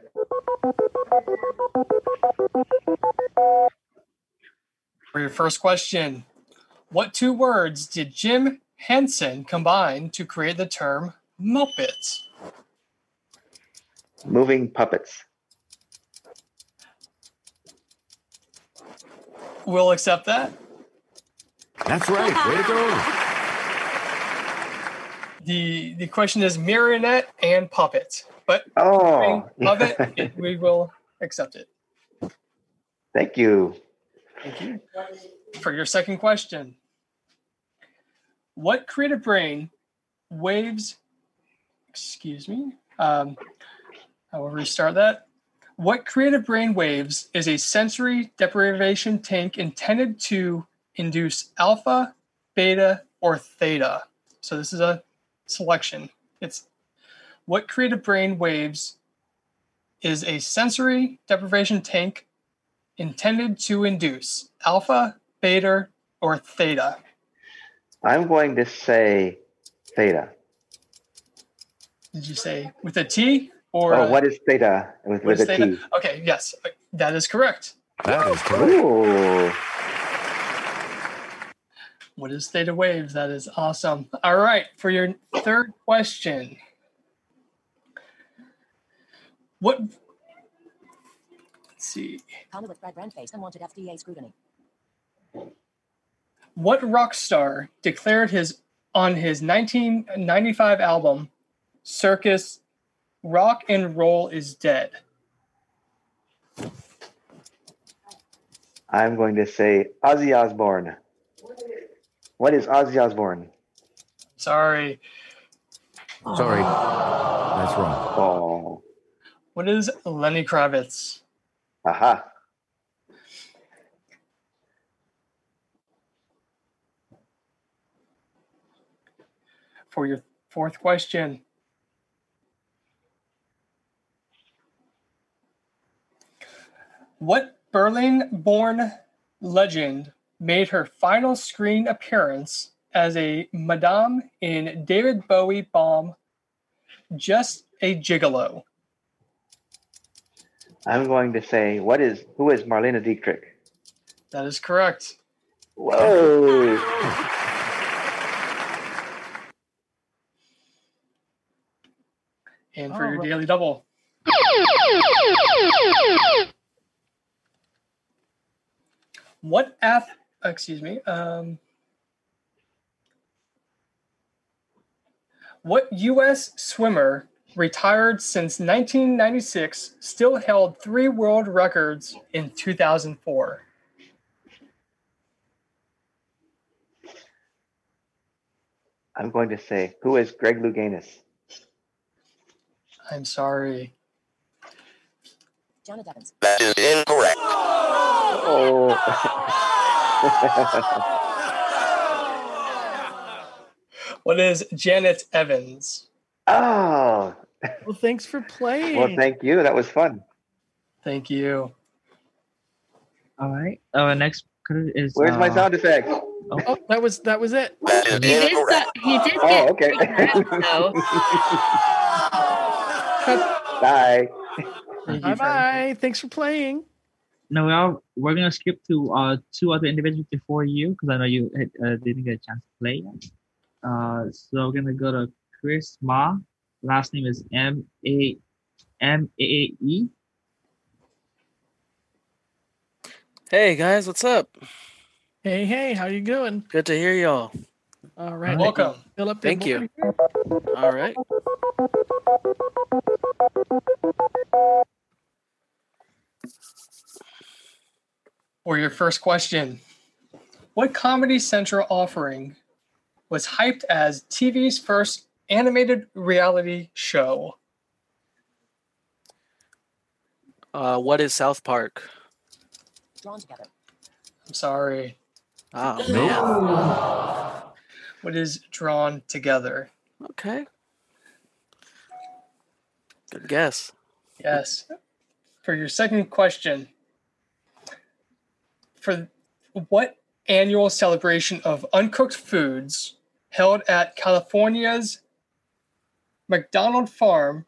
For your first question, what two words did Jim Henson combined to create the term Muppets? Moving puppets. We'll accept that. That's right. Way to go. The question is marionette and puppet, but we will accept it. Thank you. Thank you. For your second question, what creative brain waves, I will restart that. What creative brain waves is a sensory deprivation tank intended to induce alpha, beta, or theta? So this is a selection. It's what creative brain waves is a sensory deprivation tank intended to induce alpha, beta, or theta? I'm going to say theta. Did you say with a T or? Oh, what is theta with a theta? T? Okay, yes, that is correct. That is correct. Ooh. What is theta waves? That is awesome. All right, for your third question, what? Let's see. Counter with red face, unwanted FDA scrutiny. What rock star declared his on his 1995 album, Circus, Rock and Roll is Dead? I'm going to say Ozzy Osbourne. What is Ozzy Osbourne? Sorry. That's wrong. Oh. What is Lenny Kravitz? Aha. For your fourth question. What Berlin-born legend made her final screen appearance as a madame in David Bowie Bomb, Just a Gigolo? I'm going to say, who is Marlene Dietrich? That is correct. Whoa. And for your daily double. What U.S. swimmer retired since 1996 still held 3 world records in 2004? I'm going to say, who is Greg Louganis? I'm sorry. Jonah Devins. That is incorrect. Oh. What is Janet Evans? Oh. Well, thanks for playing. Well, thank you. That was fun. Thank you. All right. Next is. Where's my sound effect? Oh, that was it. He did. Oh, okay. Bye. Bye. Thanks for playing. Now we're gonna skip to 2 other individuals before you, because I know you didn't get a chance to play. So we're gonna go to Chris Ma. Last name is M-A-E. Hey guys, what's up? Hey, how you doing? Good to hear y'all. All right, welcome. Fill up. Thank you. All right. For your first question, what Comedy Central offering was hyped as TV's first animated reality show? What is South Park? Drawn Together. I'm sorry. Oh, man. What is Drawn Together? Okay. Good guess. Yes. For your second question, for what annual celebration of uncooked foods held at California's McDonald Farm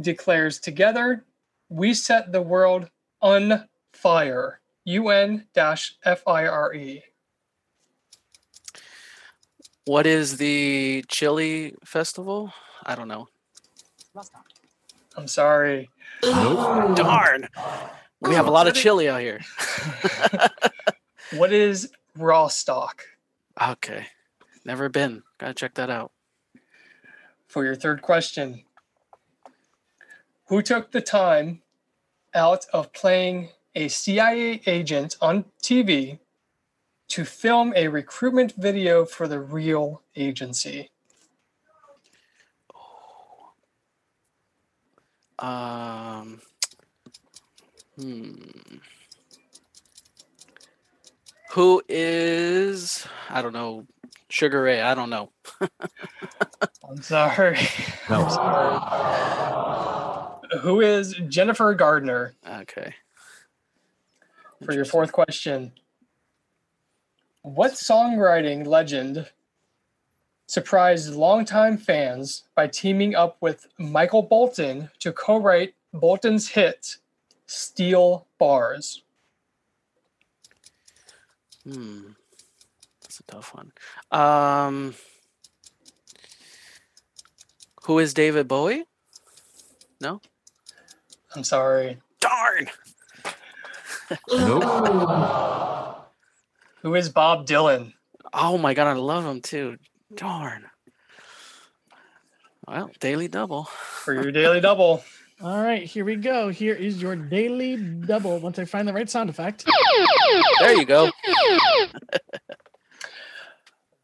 declares, "Together we set the world on fire"? UNFIRE. What is the chili festival? I don't know. I'm sorry. Nope. Darn. We have a lot of chili out here. What is raw stock? Okay. Never been. Gotta check that out. For your third question, who took the time out of playing a CIA agent on TV to film a recruitment video for the real agency? Who is, I don't know, Sugar Ray? I don't know. I'm sorry. No. I'm sorry. Who is Jennifer Gardner? Okay. For your fourth question, what songwriting legend surprised longtime fans by teaming up with Michael Bolton to co-write Bolton's hit, Steel Bars? That's a tough one. Who is David Bowie? No? I'm sorry. Darn! Nope. Who is Bob Dylan? Oh my God, I love him too. Darn. Well, daily double. For your daily double. All right, here we go. Here is your daily double. Once I find the right sound effect. There you go.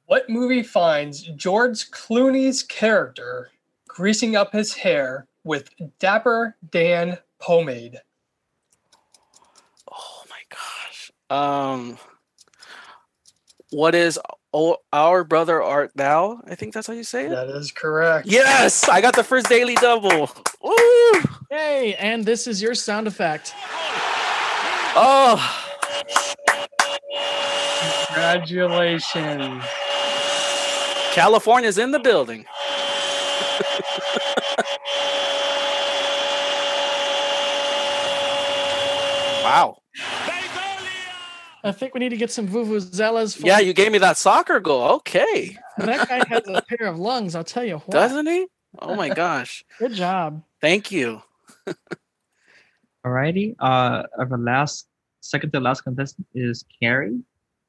What movie finds George Clooney's character greasing up his hair with Dapper Dan pomade? Oh, my gosh. What is Our Brother Art Thou? I think that's how you say it. That is correct. Yes, I got the first daily double. Woo! Yay, and this is your sound effect. Oh. Congratulations. California's in the building. Wow. I think we need to get some vuvuzelas. Yeah, you gave me that soccer goal. Okay. That guy has a pair of lungs, I'll tell you what. Doesn't he? Oh, my gosh. Good job. Thank you. All righty. Our second to last contestant is Carrie.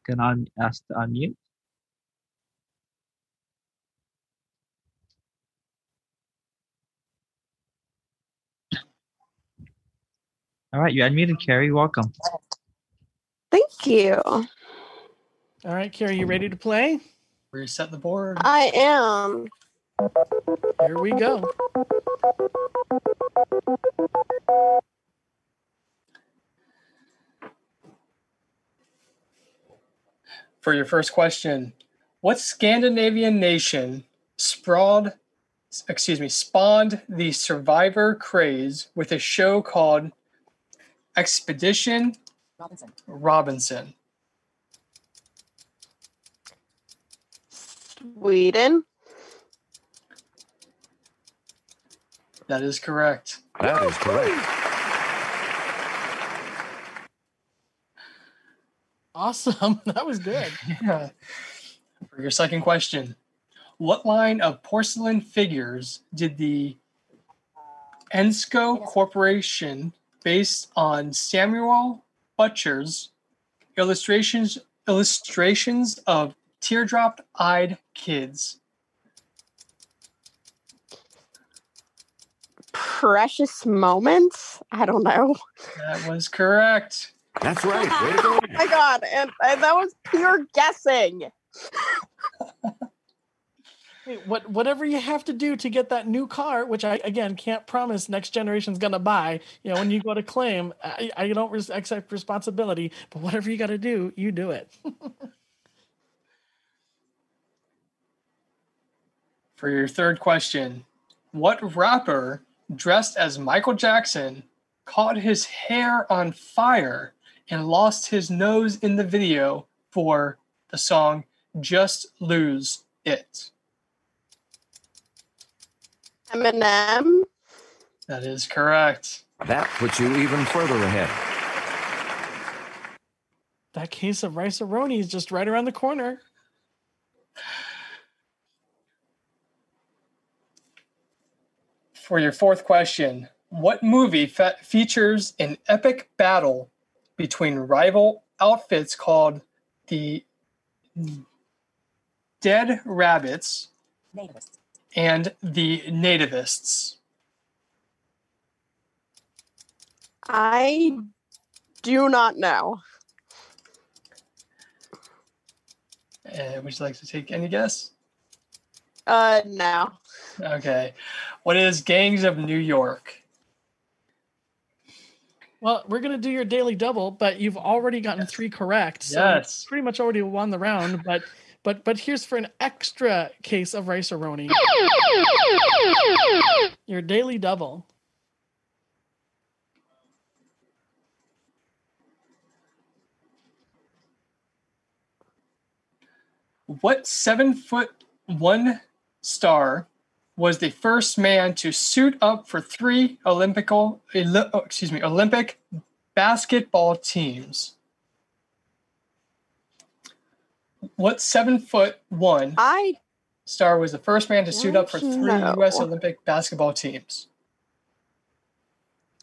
Can I ask to unmute? All right, you unmuted, Carrie. Welcome. Thank you. All right, Carrie, you ready to play? Reset the board. I am. Here we go. For your first question, what Scandinavian nation spawned the Survivor craze with a show called Expedition Robinson. Sweden. That is correct. That is correct. Awesome. That was good. Yeah. For your second question, what line of porcelain figures did the Ensco Corporation, based on Samuel Butcher's illustrations of teardrop-eyed kids? Precious Moments? I don't know. That was correct. That's right. Way to go. Oh my God. And that was pure guessing. Whatever you have to do to get that new car, which I, again, can't promise Next Generation's going to buy, you know, when you go to claim, I don't accept responsibility, but whatever you got to do, you do it. For your third question, what rapper dressed as Michael Jackson caught his hair on fire and lost his nose in the video for the song Just Lose It? Eminem. That is correct. That puts you even further ahead. That case of rice-a-roni is just right around the corner. For your fourth question, what movie features an epic battle between rival outfits called the Dead Rabbits and the Nativists? I do not know. Would you like to take any guess? No. Okay. What is Gangs of New York? Well, we're going to do your daily double, but you've already gotten three correct. So yes. Pretty much already won the round, but... But here's for an extra case of rice-a-roni. Your daily double. What 7'1" star was the first man to suit up for three Olympic basketball teams? What 7'1" star was the first man to suit up for three U.S. Olympic basketball teams?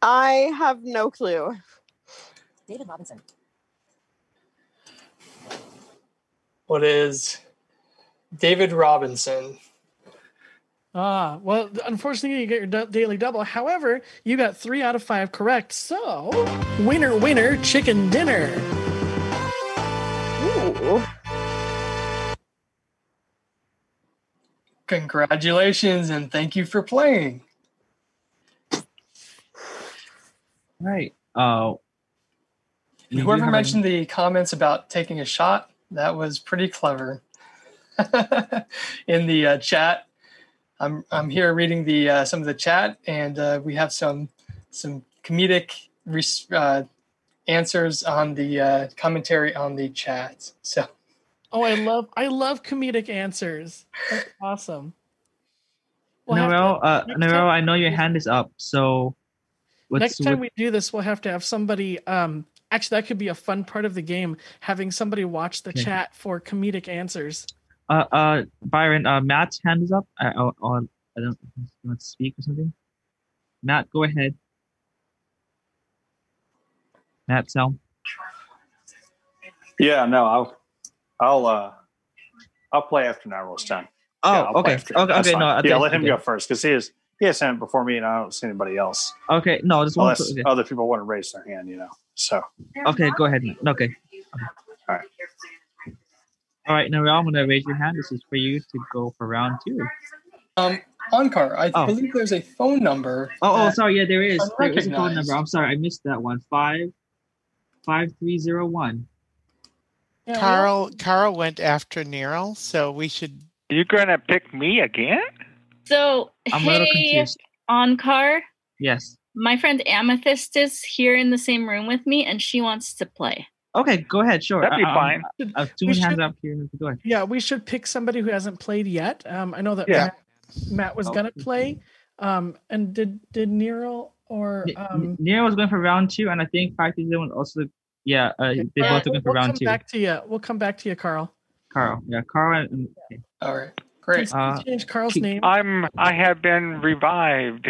I have no clue. David Robinson. What is David Robinson. Well, unfortunately, you get your daily double. However, you got 3 out of 5 correct. So, winner, winner, chicken dinner. Ooh. Congratulations, and thank you for playing. All right. Whoever mentioned the comments about taking a shot, that was pretty clever. In the chat, I'm here reading the some of the chat, and we have some comedic answers on the commentary on the chat. So, I love comedic answers. That's awesome. Narelle, I know your hand is up, so. Next time we do this, we'll have to have somebody. Actually, that could be a fun part of the game, having somebody watch the chat for comedic answers. Byron, Matt's hand is up. I don't want to speak or something. Matt, go ahead. Matt, Sel. Yeah, no, I'll play after Naruto's time. Oh, yeah, okay. No, yeah, let him go first because he has sent it before me, and I don't see anybody else. Okay, no, just unless other people want to raise their hand, you know. So okay, go ahead. Okay. All right. Now I'm gonna raise your hand. This is for you to go for round 2. Onkar, I believe there's a phone number. Oh, sorry. Yeah, there is. There is a phone number. I'm sorry, I missed that one. 55301. Carl went after Narelle, so we should. You're gonna pick me again? So hey, Onkar. Yes. My friend Amethyst is here in the same room with me, and she wants to play. Okay, go ahead. Sure, that'd be fine. I have two hands up here. Go ahead. Yeah, we should pick somebody who hasn't played yet. I know that Matt was gonna play. And did Narelle or Narelle was going for round 2, and I think 531 also. Yeah, they both went for round 2. We'll come back to you, Carl. Yeah, Carl. And, okay. All right, great. Change Carl's name. I have been revived.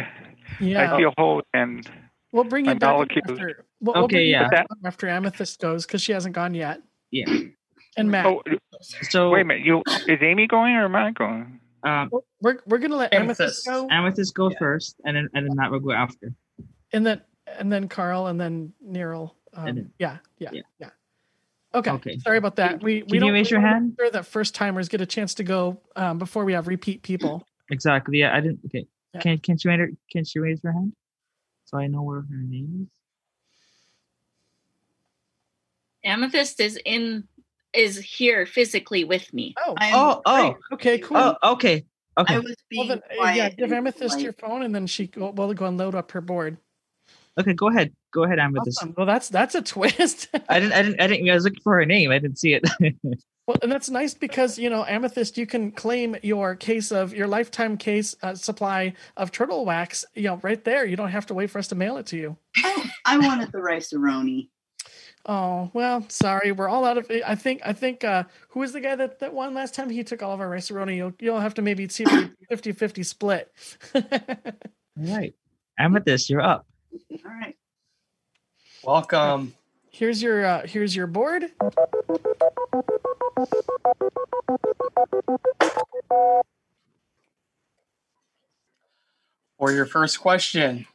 Yeah. I feel whole and we'll bring you back after. We'll bring you back after Amethyst goes because she hasn't gone yet. Yeah. And Matt. Oh, so wait a minute. Is Amy going or am I going? We're gonna let Amethyst go. Amethyst go first, and then Matt will go after. And then Carl, and then Narelle. Yeah. Okay. Sorry about that. We don't raise your hand. Sure that first timers get a chance to go before we have repeat people. Exactly. Yeah. I didn't. Okay. Yeah. Can she raise her hand? So I know where her name is. Amethyst is here physically with me. Okay, cool. Okay. I was being quiet. Yeah, give Amethyst your phone, and then she go and load up her board. Okay, go ahead. Amethyst. Awesome. Well, that's a twist. I didn't. I was looking for her name. I didn't see it. Well, and that's nice because, you know, Amethyst, you can claim your lifetime case supply of turtle wax, you know, right there. You don't have to wait for us to mail it to you. I wanted the rice-a-roni. Oh, well, sorry. We're all out of it. I think who was the guy that won last time? He took all of our rice-a-roni. You'll have to maybe see a 50-50 split. All right. Amethyst, you're up. All right. Welcome. Here's your board. For your first question,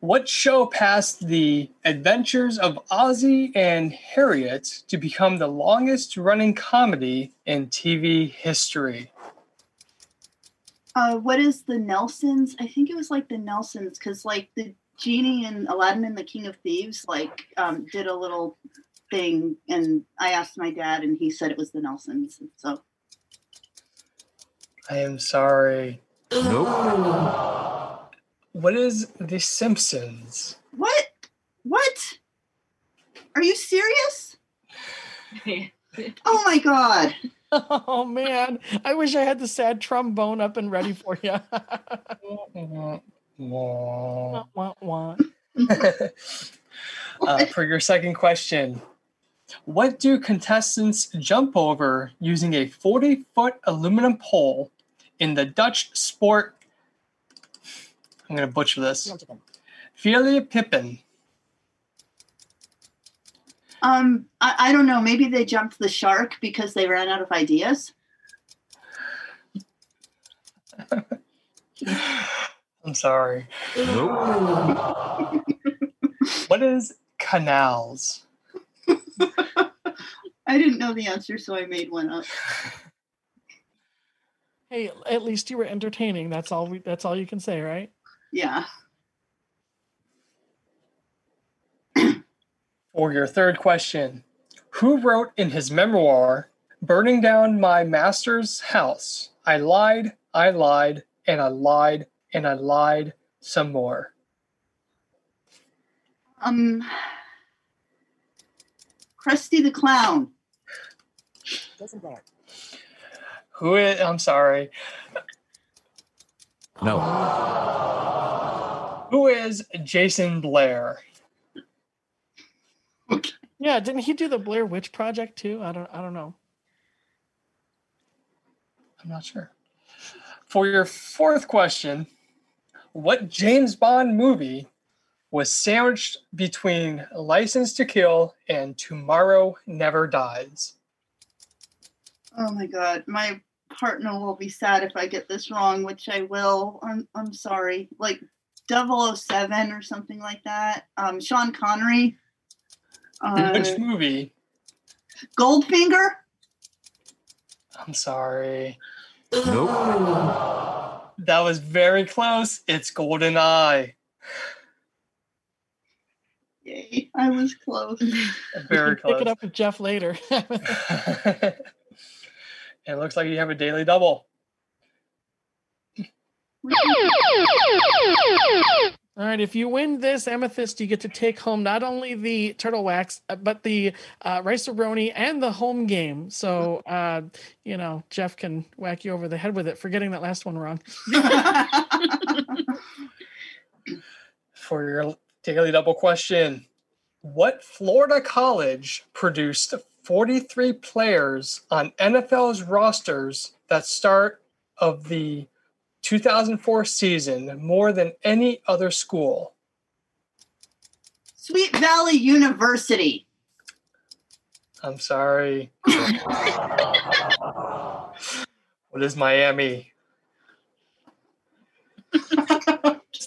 what show passed the adventures of Ozzie and Harriet to become the longest-running comedy in TV history? What is the Nelsons? I think it was like the Nelsons, because like the Genie and Aladdin and the King of Thieves did a little thing, and I asked my dad, and he said it was the Nelsons. So I am sorry. Nope. What is the Simpsons? What? Are you serious? Oh my God. Oh man, I wish I had the sad trombone up and ready for you. For your second question, what do contestants jump over using a 40-foot aluminum pole in the Dutch sport? I'm going to butcher this. Vierlepippen. I don't know. Maybe they jumped the shark because they ran out of ideas. I'm sorry. Nope. What is canals? I didn't know the answer, so I made one up. Hey, at least you were entertaining. That's all you can say, right? Yeah. For your third question, who wrote in his memoir, "Burning Down My Master's House, I lied, and I lied, and I lied some more"? Krusty the Clown. Doesn't matter. Who is, I'm sorry. No. Who is Jason Blair? Okay. Yeah, didn't he do the Blair Witch Project too? I don't know. I'm not sure. For your fourth question, what James Bond movie was sandwiched between License to Kill and Tomorrow Never Dies? Oh my God, my partner will be sad if I get this wrong, which I will. I'm sorry. Like 007 or something like that. Sean Connery. Which movie? Goldfinger? I'm sorry. Nope. That was very close. It's GoldenEye. Yay, I was close. Very close. Pick it up with Jeff later. It looks like you have a daily double. All right, if you win this amethyst, you get to take home not only the turtle wax, but the rice-a-roni and the home game. So, you know, Jeff can whack you over the head with it for getting that last one wrong. For your daily double question, what Florida college produced 43 players on NFL's rosters that start of the 2004 season more than any other school? Sweet Valley University. I'm sorry. What is Miami?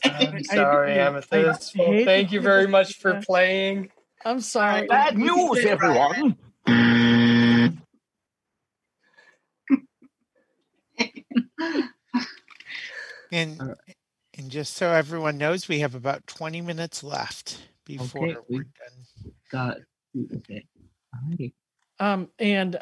I'm sorry, Amethyst. Well, thank you very much for playing. I'm sorry. Bad news, everyone. And just so everyone knows, we have about 20 minutes left before we're done. Got it. Okay. All right. And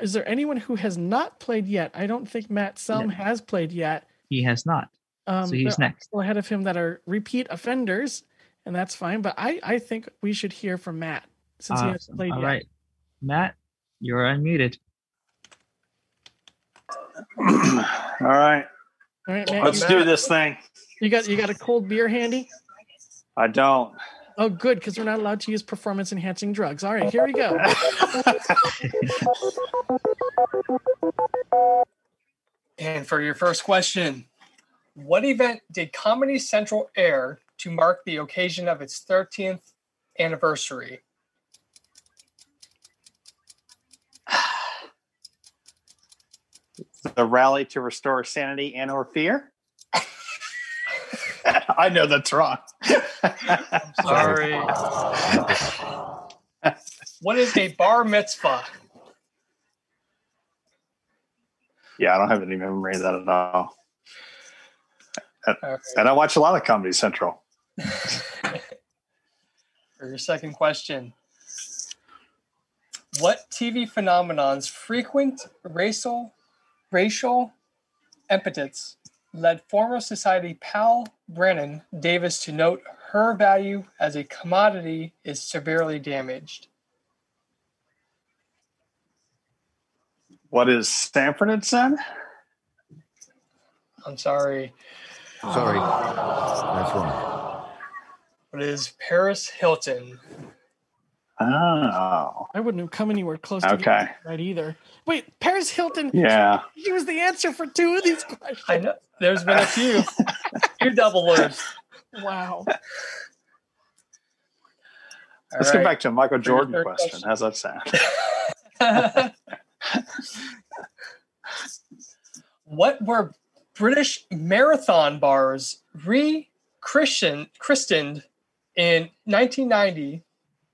is there anyone who has not played yet? I don't think Matt Selm has played yet. He has not. So he's next. People ahead of him that are repeat offenders, and that's fine. But I think we should hear from Matt since he hasn't played yet. All right. Matt, you're unmuted. All right, Matt, let's do this thing. You got a cold beer handy? I don't. Oh, good, because we're not allowed to use performance-enhancing drugs. All right, here we go. And for your first question, what event did Comedy Central air to mark the occasion of its 13th anniversary? The rally to restore sanity and or fear? I know that's wrong. I'm sorry. What is a bar mitzvah? Yeah, I don't have any memory of that at all. All right. And I watch a lot of Comedy Central. For your second question, what TV phenomenon's frequent racial impotence led former society pal Brennan Davis to note her value as a commodity is severely damaged? What is Sanford and Son? I'm sorry. Sorry. That's wrong. What is Paris Hilton? Oh. I wouldn't have come anywhere close to that either. Wait, Paris Hilton. Yeah. She was the answer for two of these questions. I know. There's been a few. Two doublers. Wow. Let's go back to a Michael Jordan question. How's that sound? What were British marathon bars christened in 1990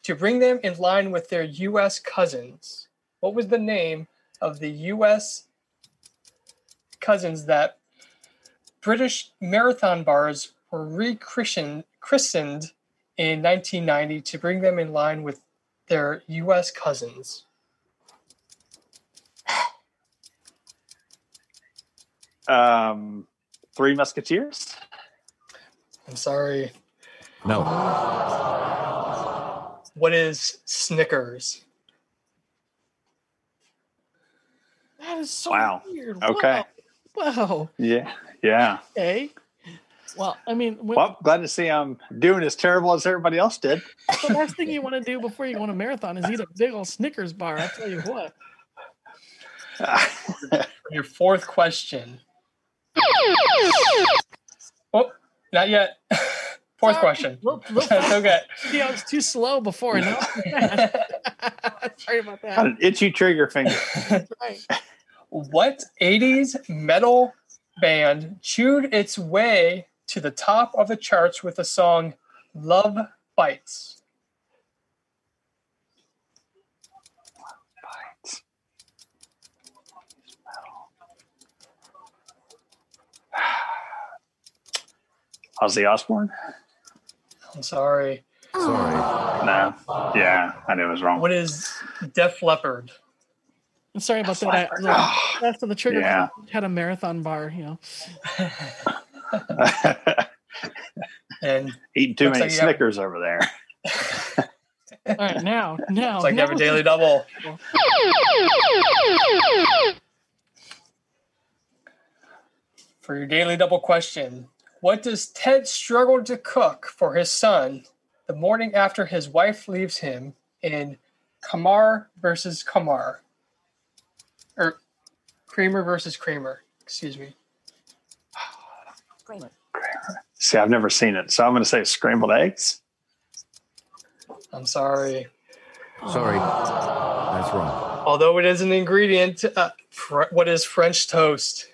to bring them in line with their U.S. cousins. What was the name of the U.S. cousins that British marathon bars were christened in 1990 to bring them in line with their U.S. cousins? Three Musketeers? I'm sorry. No. What is Snickers? That is so weird. Okay. Wow. Yeah. Yeah. Okay. Well, I mean... Well, glad to see I'm doing as terrible as everybody else did. The last thing you want to do before you go on a marathon is eat a big old Snickers bar, I'll tell you what. Your fourth question. Oh, not yet. Fourth question. That's okay. See, I was too slow before. No. Sorry about that. Got an itchy trigger finger. That's right. What 80s metal band chewed its way to the top of the charts with the song Love Bites? Ozzy Osbourne? I'm sorry. No. Yeah, I knew it was wrong. What is Def Leppard? I'm sorry about that. That's the trigger. Yeah. Had a marathon bar, you know. And eating too many Snickers over there. All right, now. It's like never daily double. For your daily double question. What does Ted struggle to cook for his son the morning after his wife leaves him in Kamar versus Kamar? Or Kramer versus Kramer, excuse me. Kramer. See, I've never seen it, so I'm going to say scrambled eggs. I'm sorry. Sorry. That's wrong. Although it is an ingredient, what is French toast?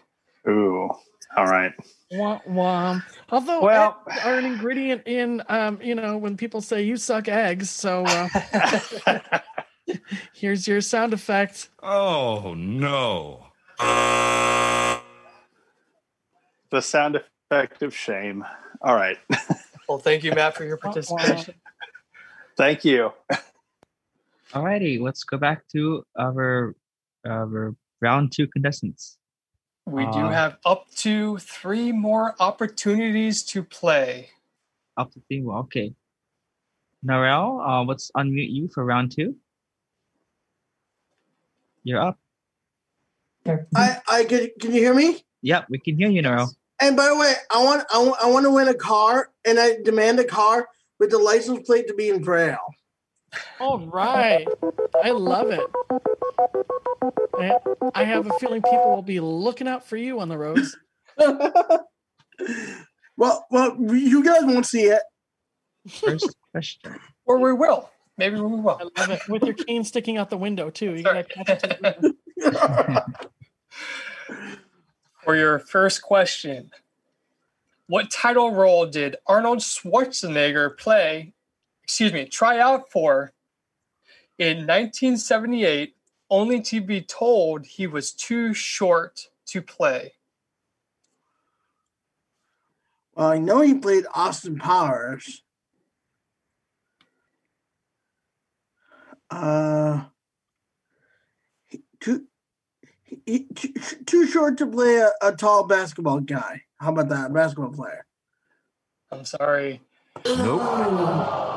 Ooh, all right. Womp womp. Although eggs are an ingredient in, when people say you suck eggs. So here's your sound effect. Oh, no. The sound effect of shame. All right. Well, thank you, Matt, for your participation. Thank you. All righty. Let's go back to our round two contestants. We do have up to three more opportunities to play. Up to three more, okay. Narelle, let's unmute you for round two. You're up. I can you hear me? Yep, we can hear you, Narelle. And by the way, I want to win a car, and I demand a car with the license plate to be in Braille. All right. I love it. I have a feeling people will be looking out for you on the roads. well, you guys won't see it. First question. Or we will. Maybe we will. I love it. With your cane sticking out the window, too. You gotta catch it to the window. For your first question, what title role did Arnold Schwarzenegger try out for in 1978, only to be told he was too short to play? Well, I know he played Austin Powers. Too short to play a tall basketball guy. How about that, basketball player? I'm sorry. Nope.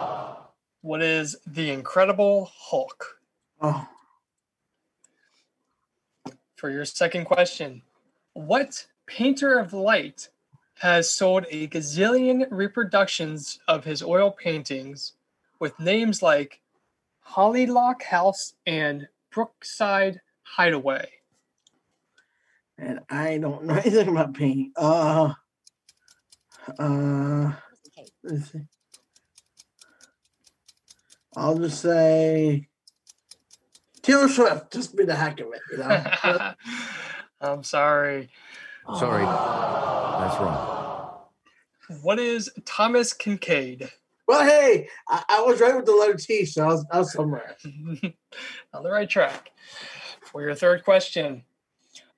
What is The Incredible Hulk? Oh. For your second question, what painter of light has sold a gazillion reproductions of his oil paintings with names like Hollylock House and Brookside Hideaway? And I don't know anything about paint. Let's see. I'll just say Taylor Swift, just be the heck of it, you know? I'm sorry. Sorry. That's wrong. What is Thomas Kincaid? Well, hey, I was right with the low T, so I was somewhere. On the right track. For your third question,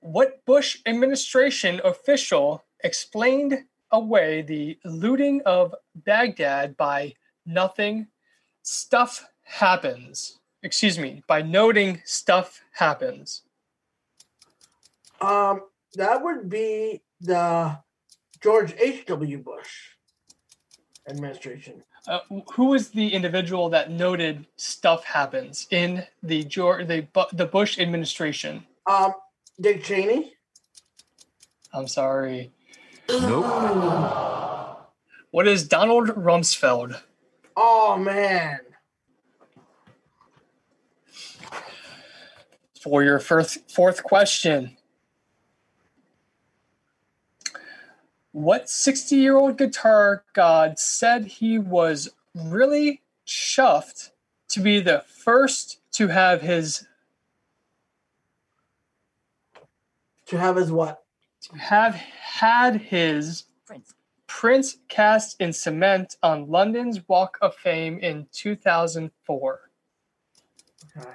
what Bush administration official explained away the looting of Baghdad by nothing? Stuff happens. Excuse me, by noting stuff happens. That would be the George H.W. Bush administration. Who was the individual that noted stuff happens in the Bush administration? Dick Cheney. I'm sorry. Nope. What is Donald Rumsfeld? Oh, man. For your fourth question, what 60-year-old guitar god said he was really chuffed to be the first to have his... To have his what? To have had his Prince cast in cement on London's Walk of Fame in 2004. Okay.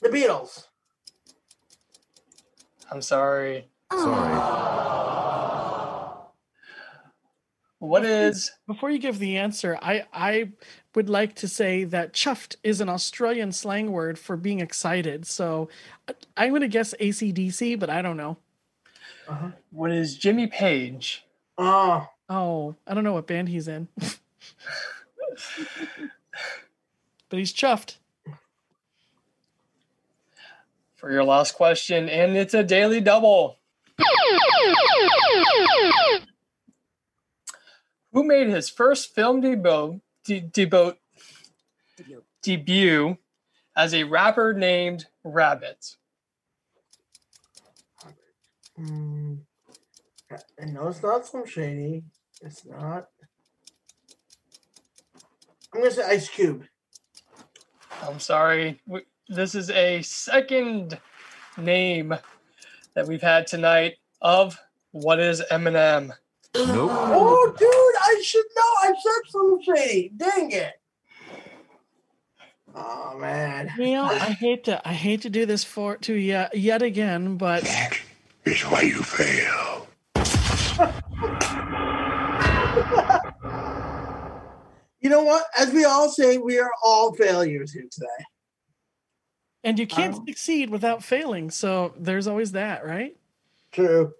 The Beatles. I'm sorry. What is... Before you give the answer, I would like to say that chuffed is an Australian slang word for being excited. So I'm going to guess AC/DC, but I don't know. Uh-huh. What is Jimmy Page? Oh, I don't know what band he's in. But he's chuffed. For your last question, and it's a daily double. Who made his first film debut as a rapper named Rabbit? I know it's not Slim Shady. It's not. I'm going to say Ice Cube. I'm sorry. This is a second name that we've had tonight of what is Eminem? Nope. Oh, dude, I should know. I said Slim Shady. Dang it. Oh, man. You know, I hate to do this to you yet again, but... That is why you fail. You know what? As we all say, we are all failures here today. And you can't succeed without failing, so there's always that, right? True.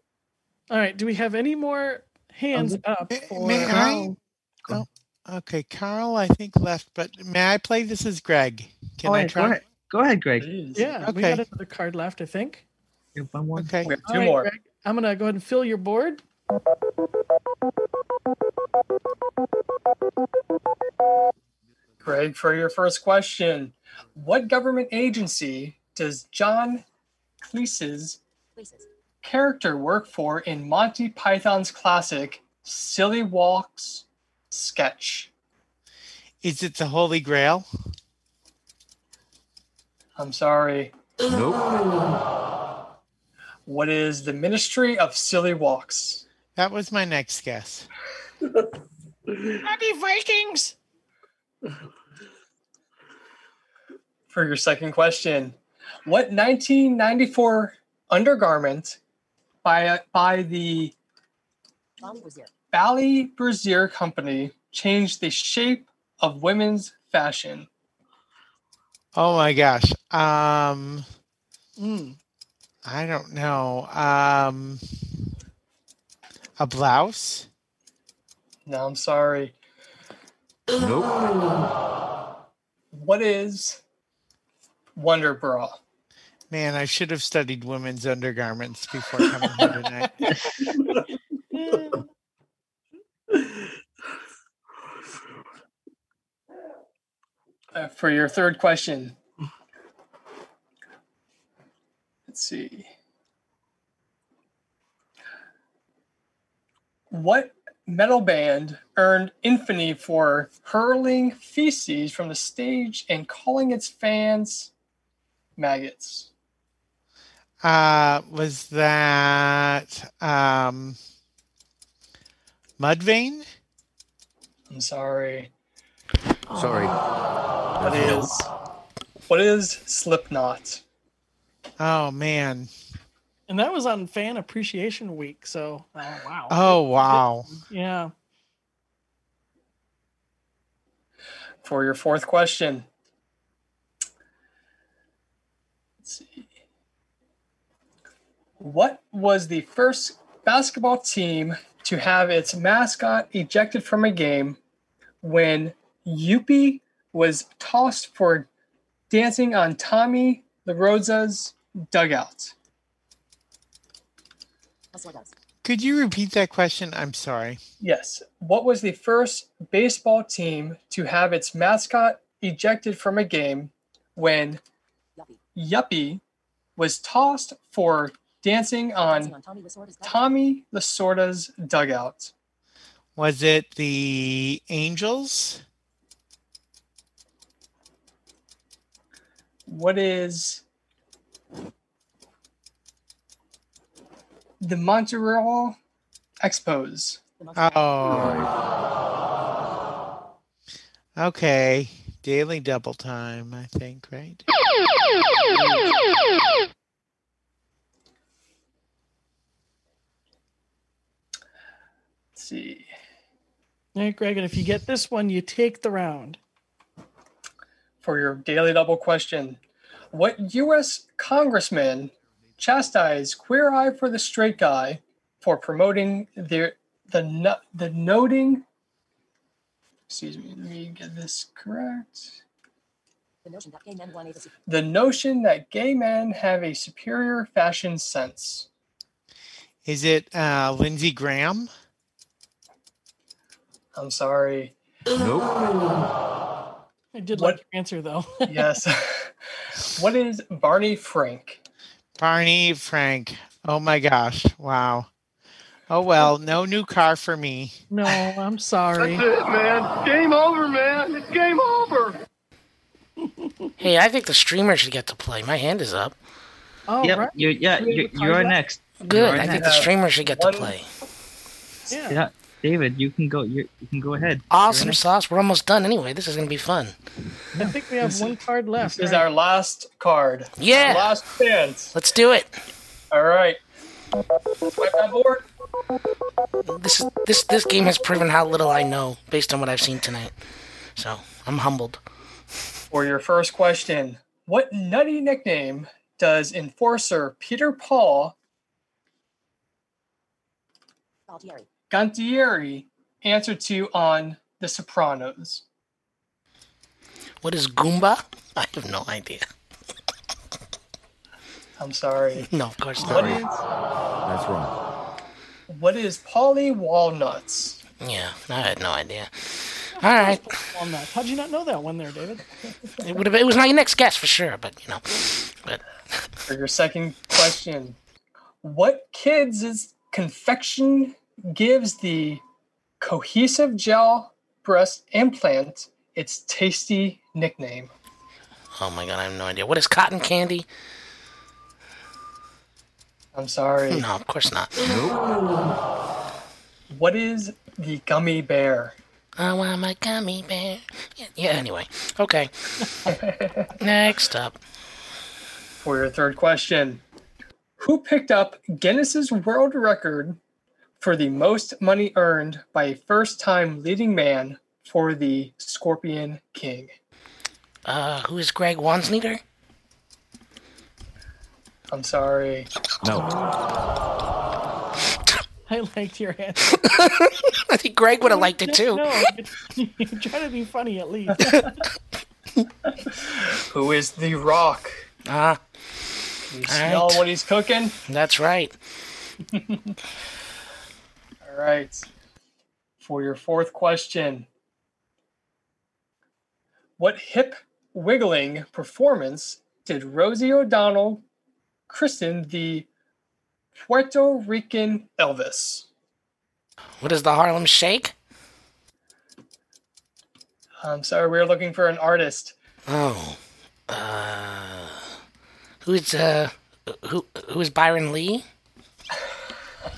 All right, do we have any more hands up? May I? Oh, okay, Carl, I think left, but may I play This Is Greg? Can I try? Go ahead, Greg. Yeah, okay. We got another card left, I think. Okay. We have two more. Greg, I'm going to go ahead and fill your board. Greg, for your first question, what government agency does John Cleese's character work for in Monty Python's classic Silly Walks sketch? Is it the Holy Grail? I'm sorry. Nope. What is the Ministry of Silly Walks? That was my next guess. Happy Vikings! For your second question, what 1994 undergarment by the Bally Brazier Company changed the shape of women's fashion? Oh my gosh. I don't know. A blouse? No, I'm sorry. Nope. What is Wonder Bra? Man, I should have studied women's undergarments before coming here tonight. For your third question. Let's see. What metal band earned infamy for hurling feces from the stage and calling its fans maggots? was that Mudvayne? I'm sorry. Sorry. What is Slipknot? Oh, man. And that was on Fan Appreciation Week, so wow. Oh, wow. Yeah. For your fourth question. Let's see. What was the first basketball team to have its mascot ejected from a game when Yuppie was tossed for dancing on Tommy LaRosa's dugout? Could you repeat that question? I'm sorry. Yes. What was the first baseball team to have its mascot ejected from a game when Yuppie was tossed for dancing on Tommy Lasorda's dugout? Was it the Angels? What is... The Montreal Expos. Oh. Okay. Daily double time, I think, right? Let's see. All right, Greg, and if you get this one, you take the round. For your daily double question, what U.S. congressman chastise Queer Eye for the Straight Guy for promoting the noting. Excuse me, let me get this correct. The notion that gay men have a superior fashion sense. Is it Lindsey Graham? I'm sorry. Nope. I did like your answer though. Yes. What is Barney Frank? Barney Frank. Oh, my gosh. Wow. Oh, well, no new car for me. No, I'm sorry. That's it, man. Game over, man. It's game over. Hey, I think the streamer should get to play. My hand is up. Oh, yep, right. You're next. Good. I think the streamer should get to play. Yeah. David, you can go. You can go ahead. Awesome sauce. We're almost done anyway. This is going to be fun. I think we have one card left. This is our last card. Yeah. Our last chance. Let's do it. All right. Swipe that board. This game has proven how little I know based on what I've seen tonight. So I'm humbled. For your first question, what nutty nickname does enforcer Peter Paul Gontieri answer to on The Sopranos? What is Goomba? I have no idea. I'm sorry. No, of course not. That's wrong. What is Polly Walnuts? Yeah, I had no idea. All right. Walnuts. How'd you not know that one there, David? It was my next guess for sure, but you know. But for your second question, what kids is confection gives the cohesive gel breast implant its tasty nickname? Oh my god, I have no idea. What is cotton candy? I'm sorry. No, of course not. What is the gummy bear? I want my gummy bear. Yeah anyway. Okay. Next up. For your third question, who picked up Guinness's World Record for the most money earned by a first-time leading man for the Scorpion King? Who is Greg Wansnyder? I'm sorry. No. I liked your answer. I think Greg would have liked it too. No, you're trying to be funny at least. Who is The Rock? You smell what he's cooking? That's right. All right. For your fourth question, what hip wiggling performance did Rosie O'Donnell christen the Puerto Rican Elvis? What is the Harlem Shake? I'm sorry, we were looking for an artist. Oh, who's Who is Byron Lee?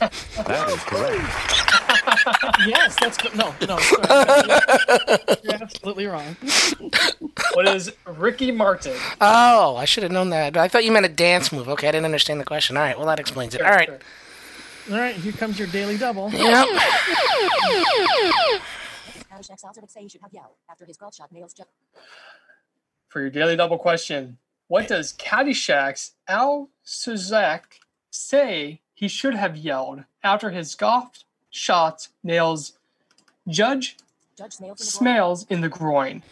That is correct. Yes, that's no. Sorry. You're absolutely wrong. What is Ricky Martin? Oh, I should have known that. I thought you meant a dance move. Okay, I didn't understand the question. All right, well that explains it. All right, sure. All right. Here comes your daily double. Yep. For your daily double question, what does Caddyshack's Al Suzak say he should have yelled after his golf shot nails Judge Smales in the groin?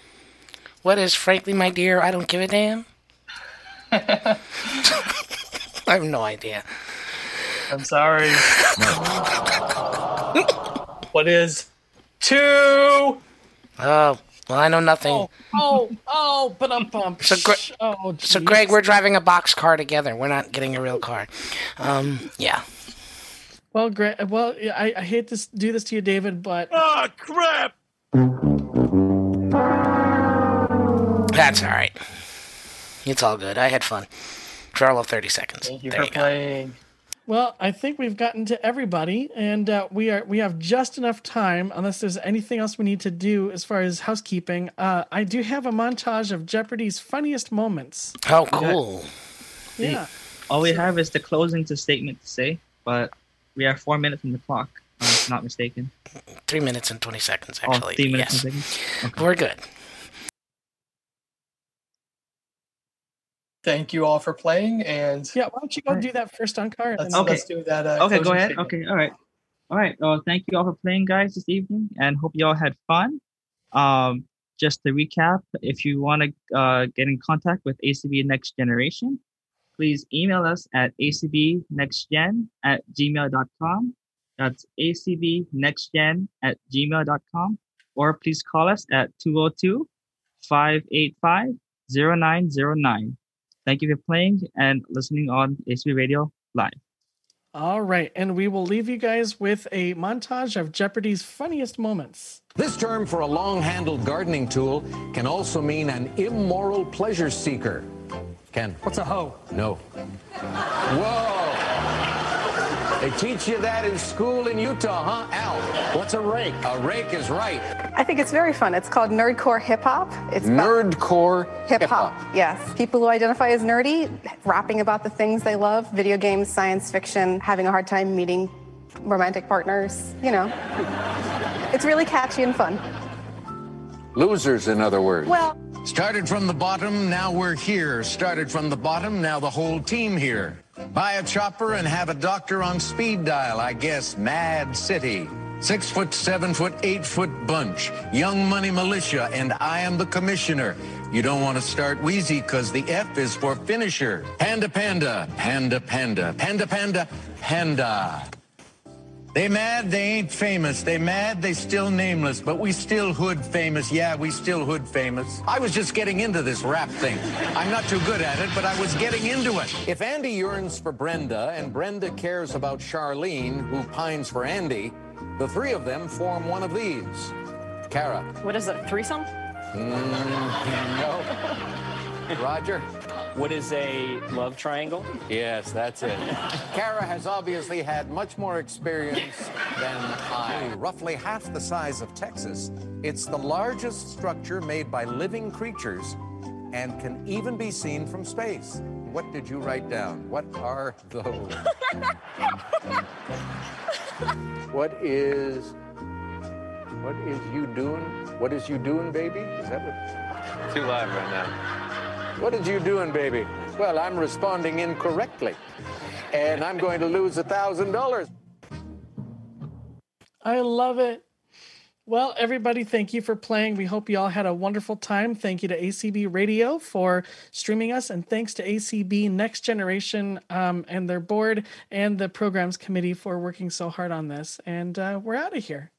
What is frankly, my dear, I don't give a damn? I have no idea. I'm sorry. What is 2? Oh. Well, I know nothing. Oh, but I'm pumped. So Greg, we're driving a box car together. We're not getting a real car. Yeah. Well, Greg, I hate to do this to you, David, but... Oh, crap! That's all right. It's all good. I had fun. Trial of 30 seconds. Thank you for playing. Well, I think we've gotten to everybody, and we have just enough time, unless there's anything else we need to do as far as housekeeping. I do have a montage of Jeopardy's funniest moments. How cool. Yeah. All we have is the closing statement to say, but we are 4 minutes on the clock, if I'm not mistaken. 3 minutes and 20 seconds, actually. 3 minutes and 20 seconds? Okay. We're good. Thank you all for playing, and yeah, why don't you go do that first, Onkar? Let's do that. Okay, go ahead. Statement. Okay, all right. Thank you all for playing, guys, this evening, and hope you all had fun. Just to recap, if you want to get in contact with ACB Next Generation, please email us at acbnextgen@gmail.com. That's acbnextgen@gmail.com, or please call us at 202-585-0909. Thank you for playing and listening on ACB Radio Live. All right. And we will leave you guys with a montage of Jeopardy's funniest moments. This term for a long-handled gardening tool can also mean an immoral pleasure seeker. Ken. What's a hoe? No. Whoa. They teach you that in school in Utah, huh? Al, what's a rake? A rake is right. I think it's very fun. It's called nerdcore hip-hop. It's nerdcore hip-hop. Yes. People who identify as nerdy, rapping about the things they love, video games, science fiction, having a hard time meeting romantic partners, you know. It's really catchy and fun. Losers, in other words. Well. Started from the bottom, now we're here. Started from the bottom, now the whole team here. Buy a chopper and have a doctor on speed dial, I guess, Mad City. 6 foot, 7 foot, 8 foot bunch. Young Money Militia, and I am the commissioner. You don't want to start wheezy, because the F is for finisher. Panda, panda, panda, panda, panda, panda, panda. They mad, they ain't famous. They mad, they still nameless. But we still hood famous. Yeah, we still hood famous. I was just getting into this rap thing. I'm not too good at it, but I was getting into it. If Andy yearns for Brenda, and Brenda cares about Charlene, who pines for Andy, the three of them form one of these. Kara. What is a threesome? No. Roger. What is a love triangle? Yes, that's it. Kara has obviously had much more experience than I. Roughly half the size of Texas, it's the largest structure made by living creatures and can even be seen from space. What did you write down? What are those? What is you doing? What is you doing, baby? Is that what? Too live right now. What is you doing, baby? Well, I'm responding incorrectly, and I'm going to lose $1,000. I love it. Well, everybody, thank you for playing. We hope you all had a wonderful time. Thank you to ACB Radio for streaming us, and thanks to ACB Next Generation and their board and the programs committee for working so hard on this. And we're out of here.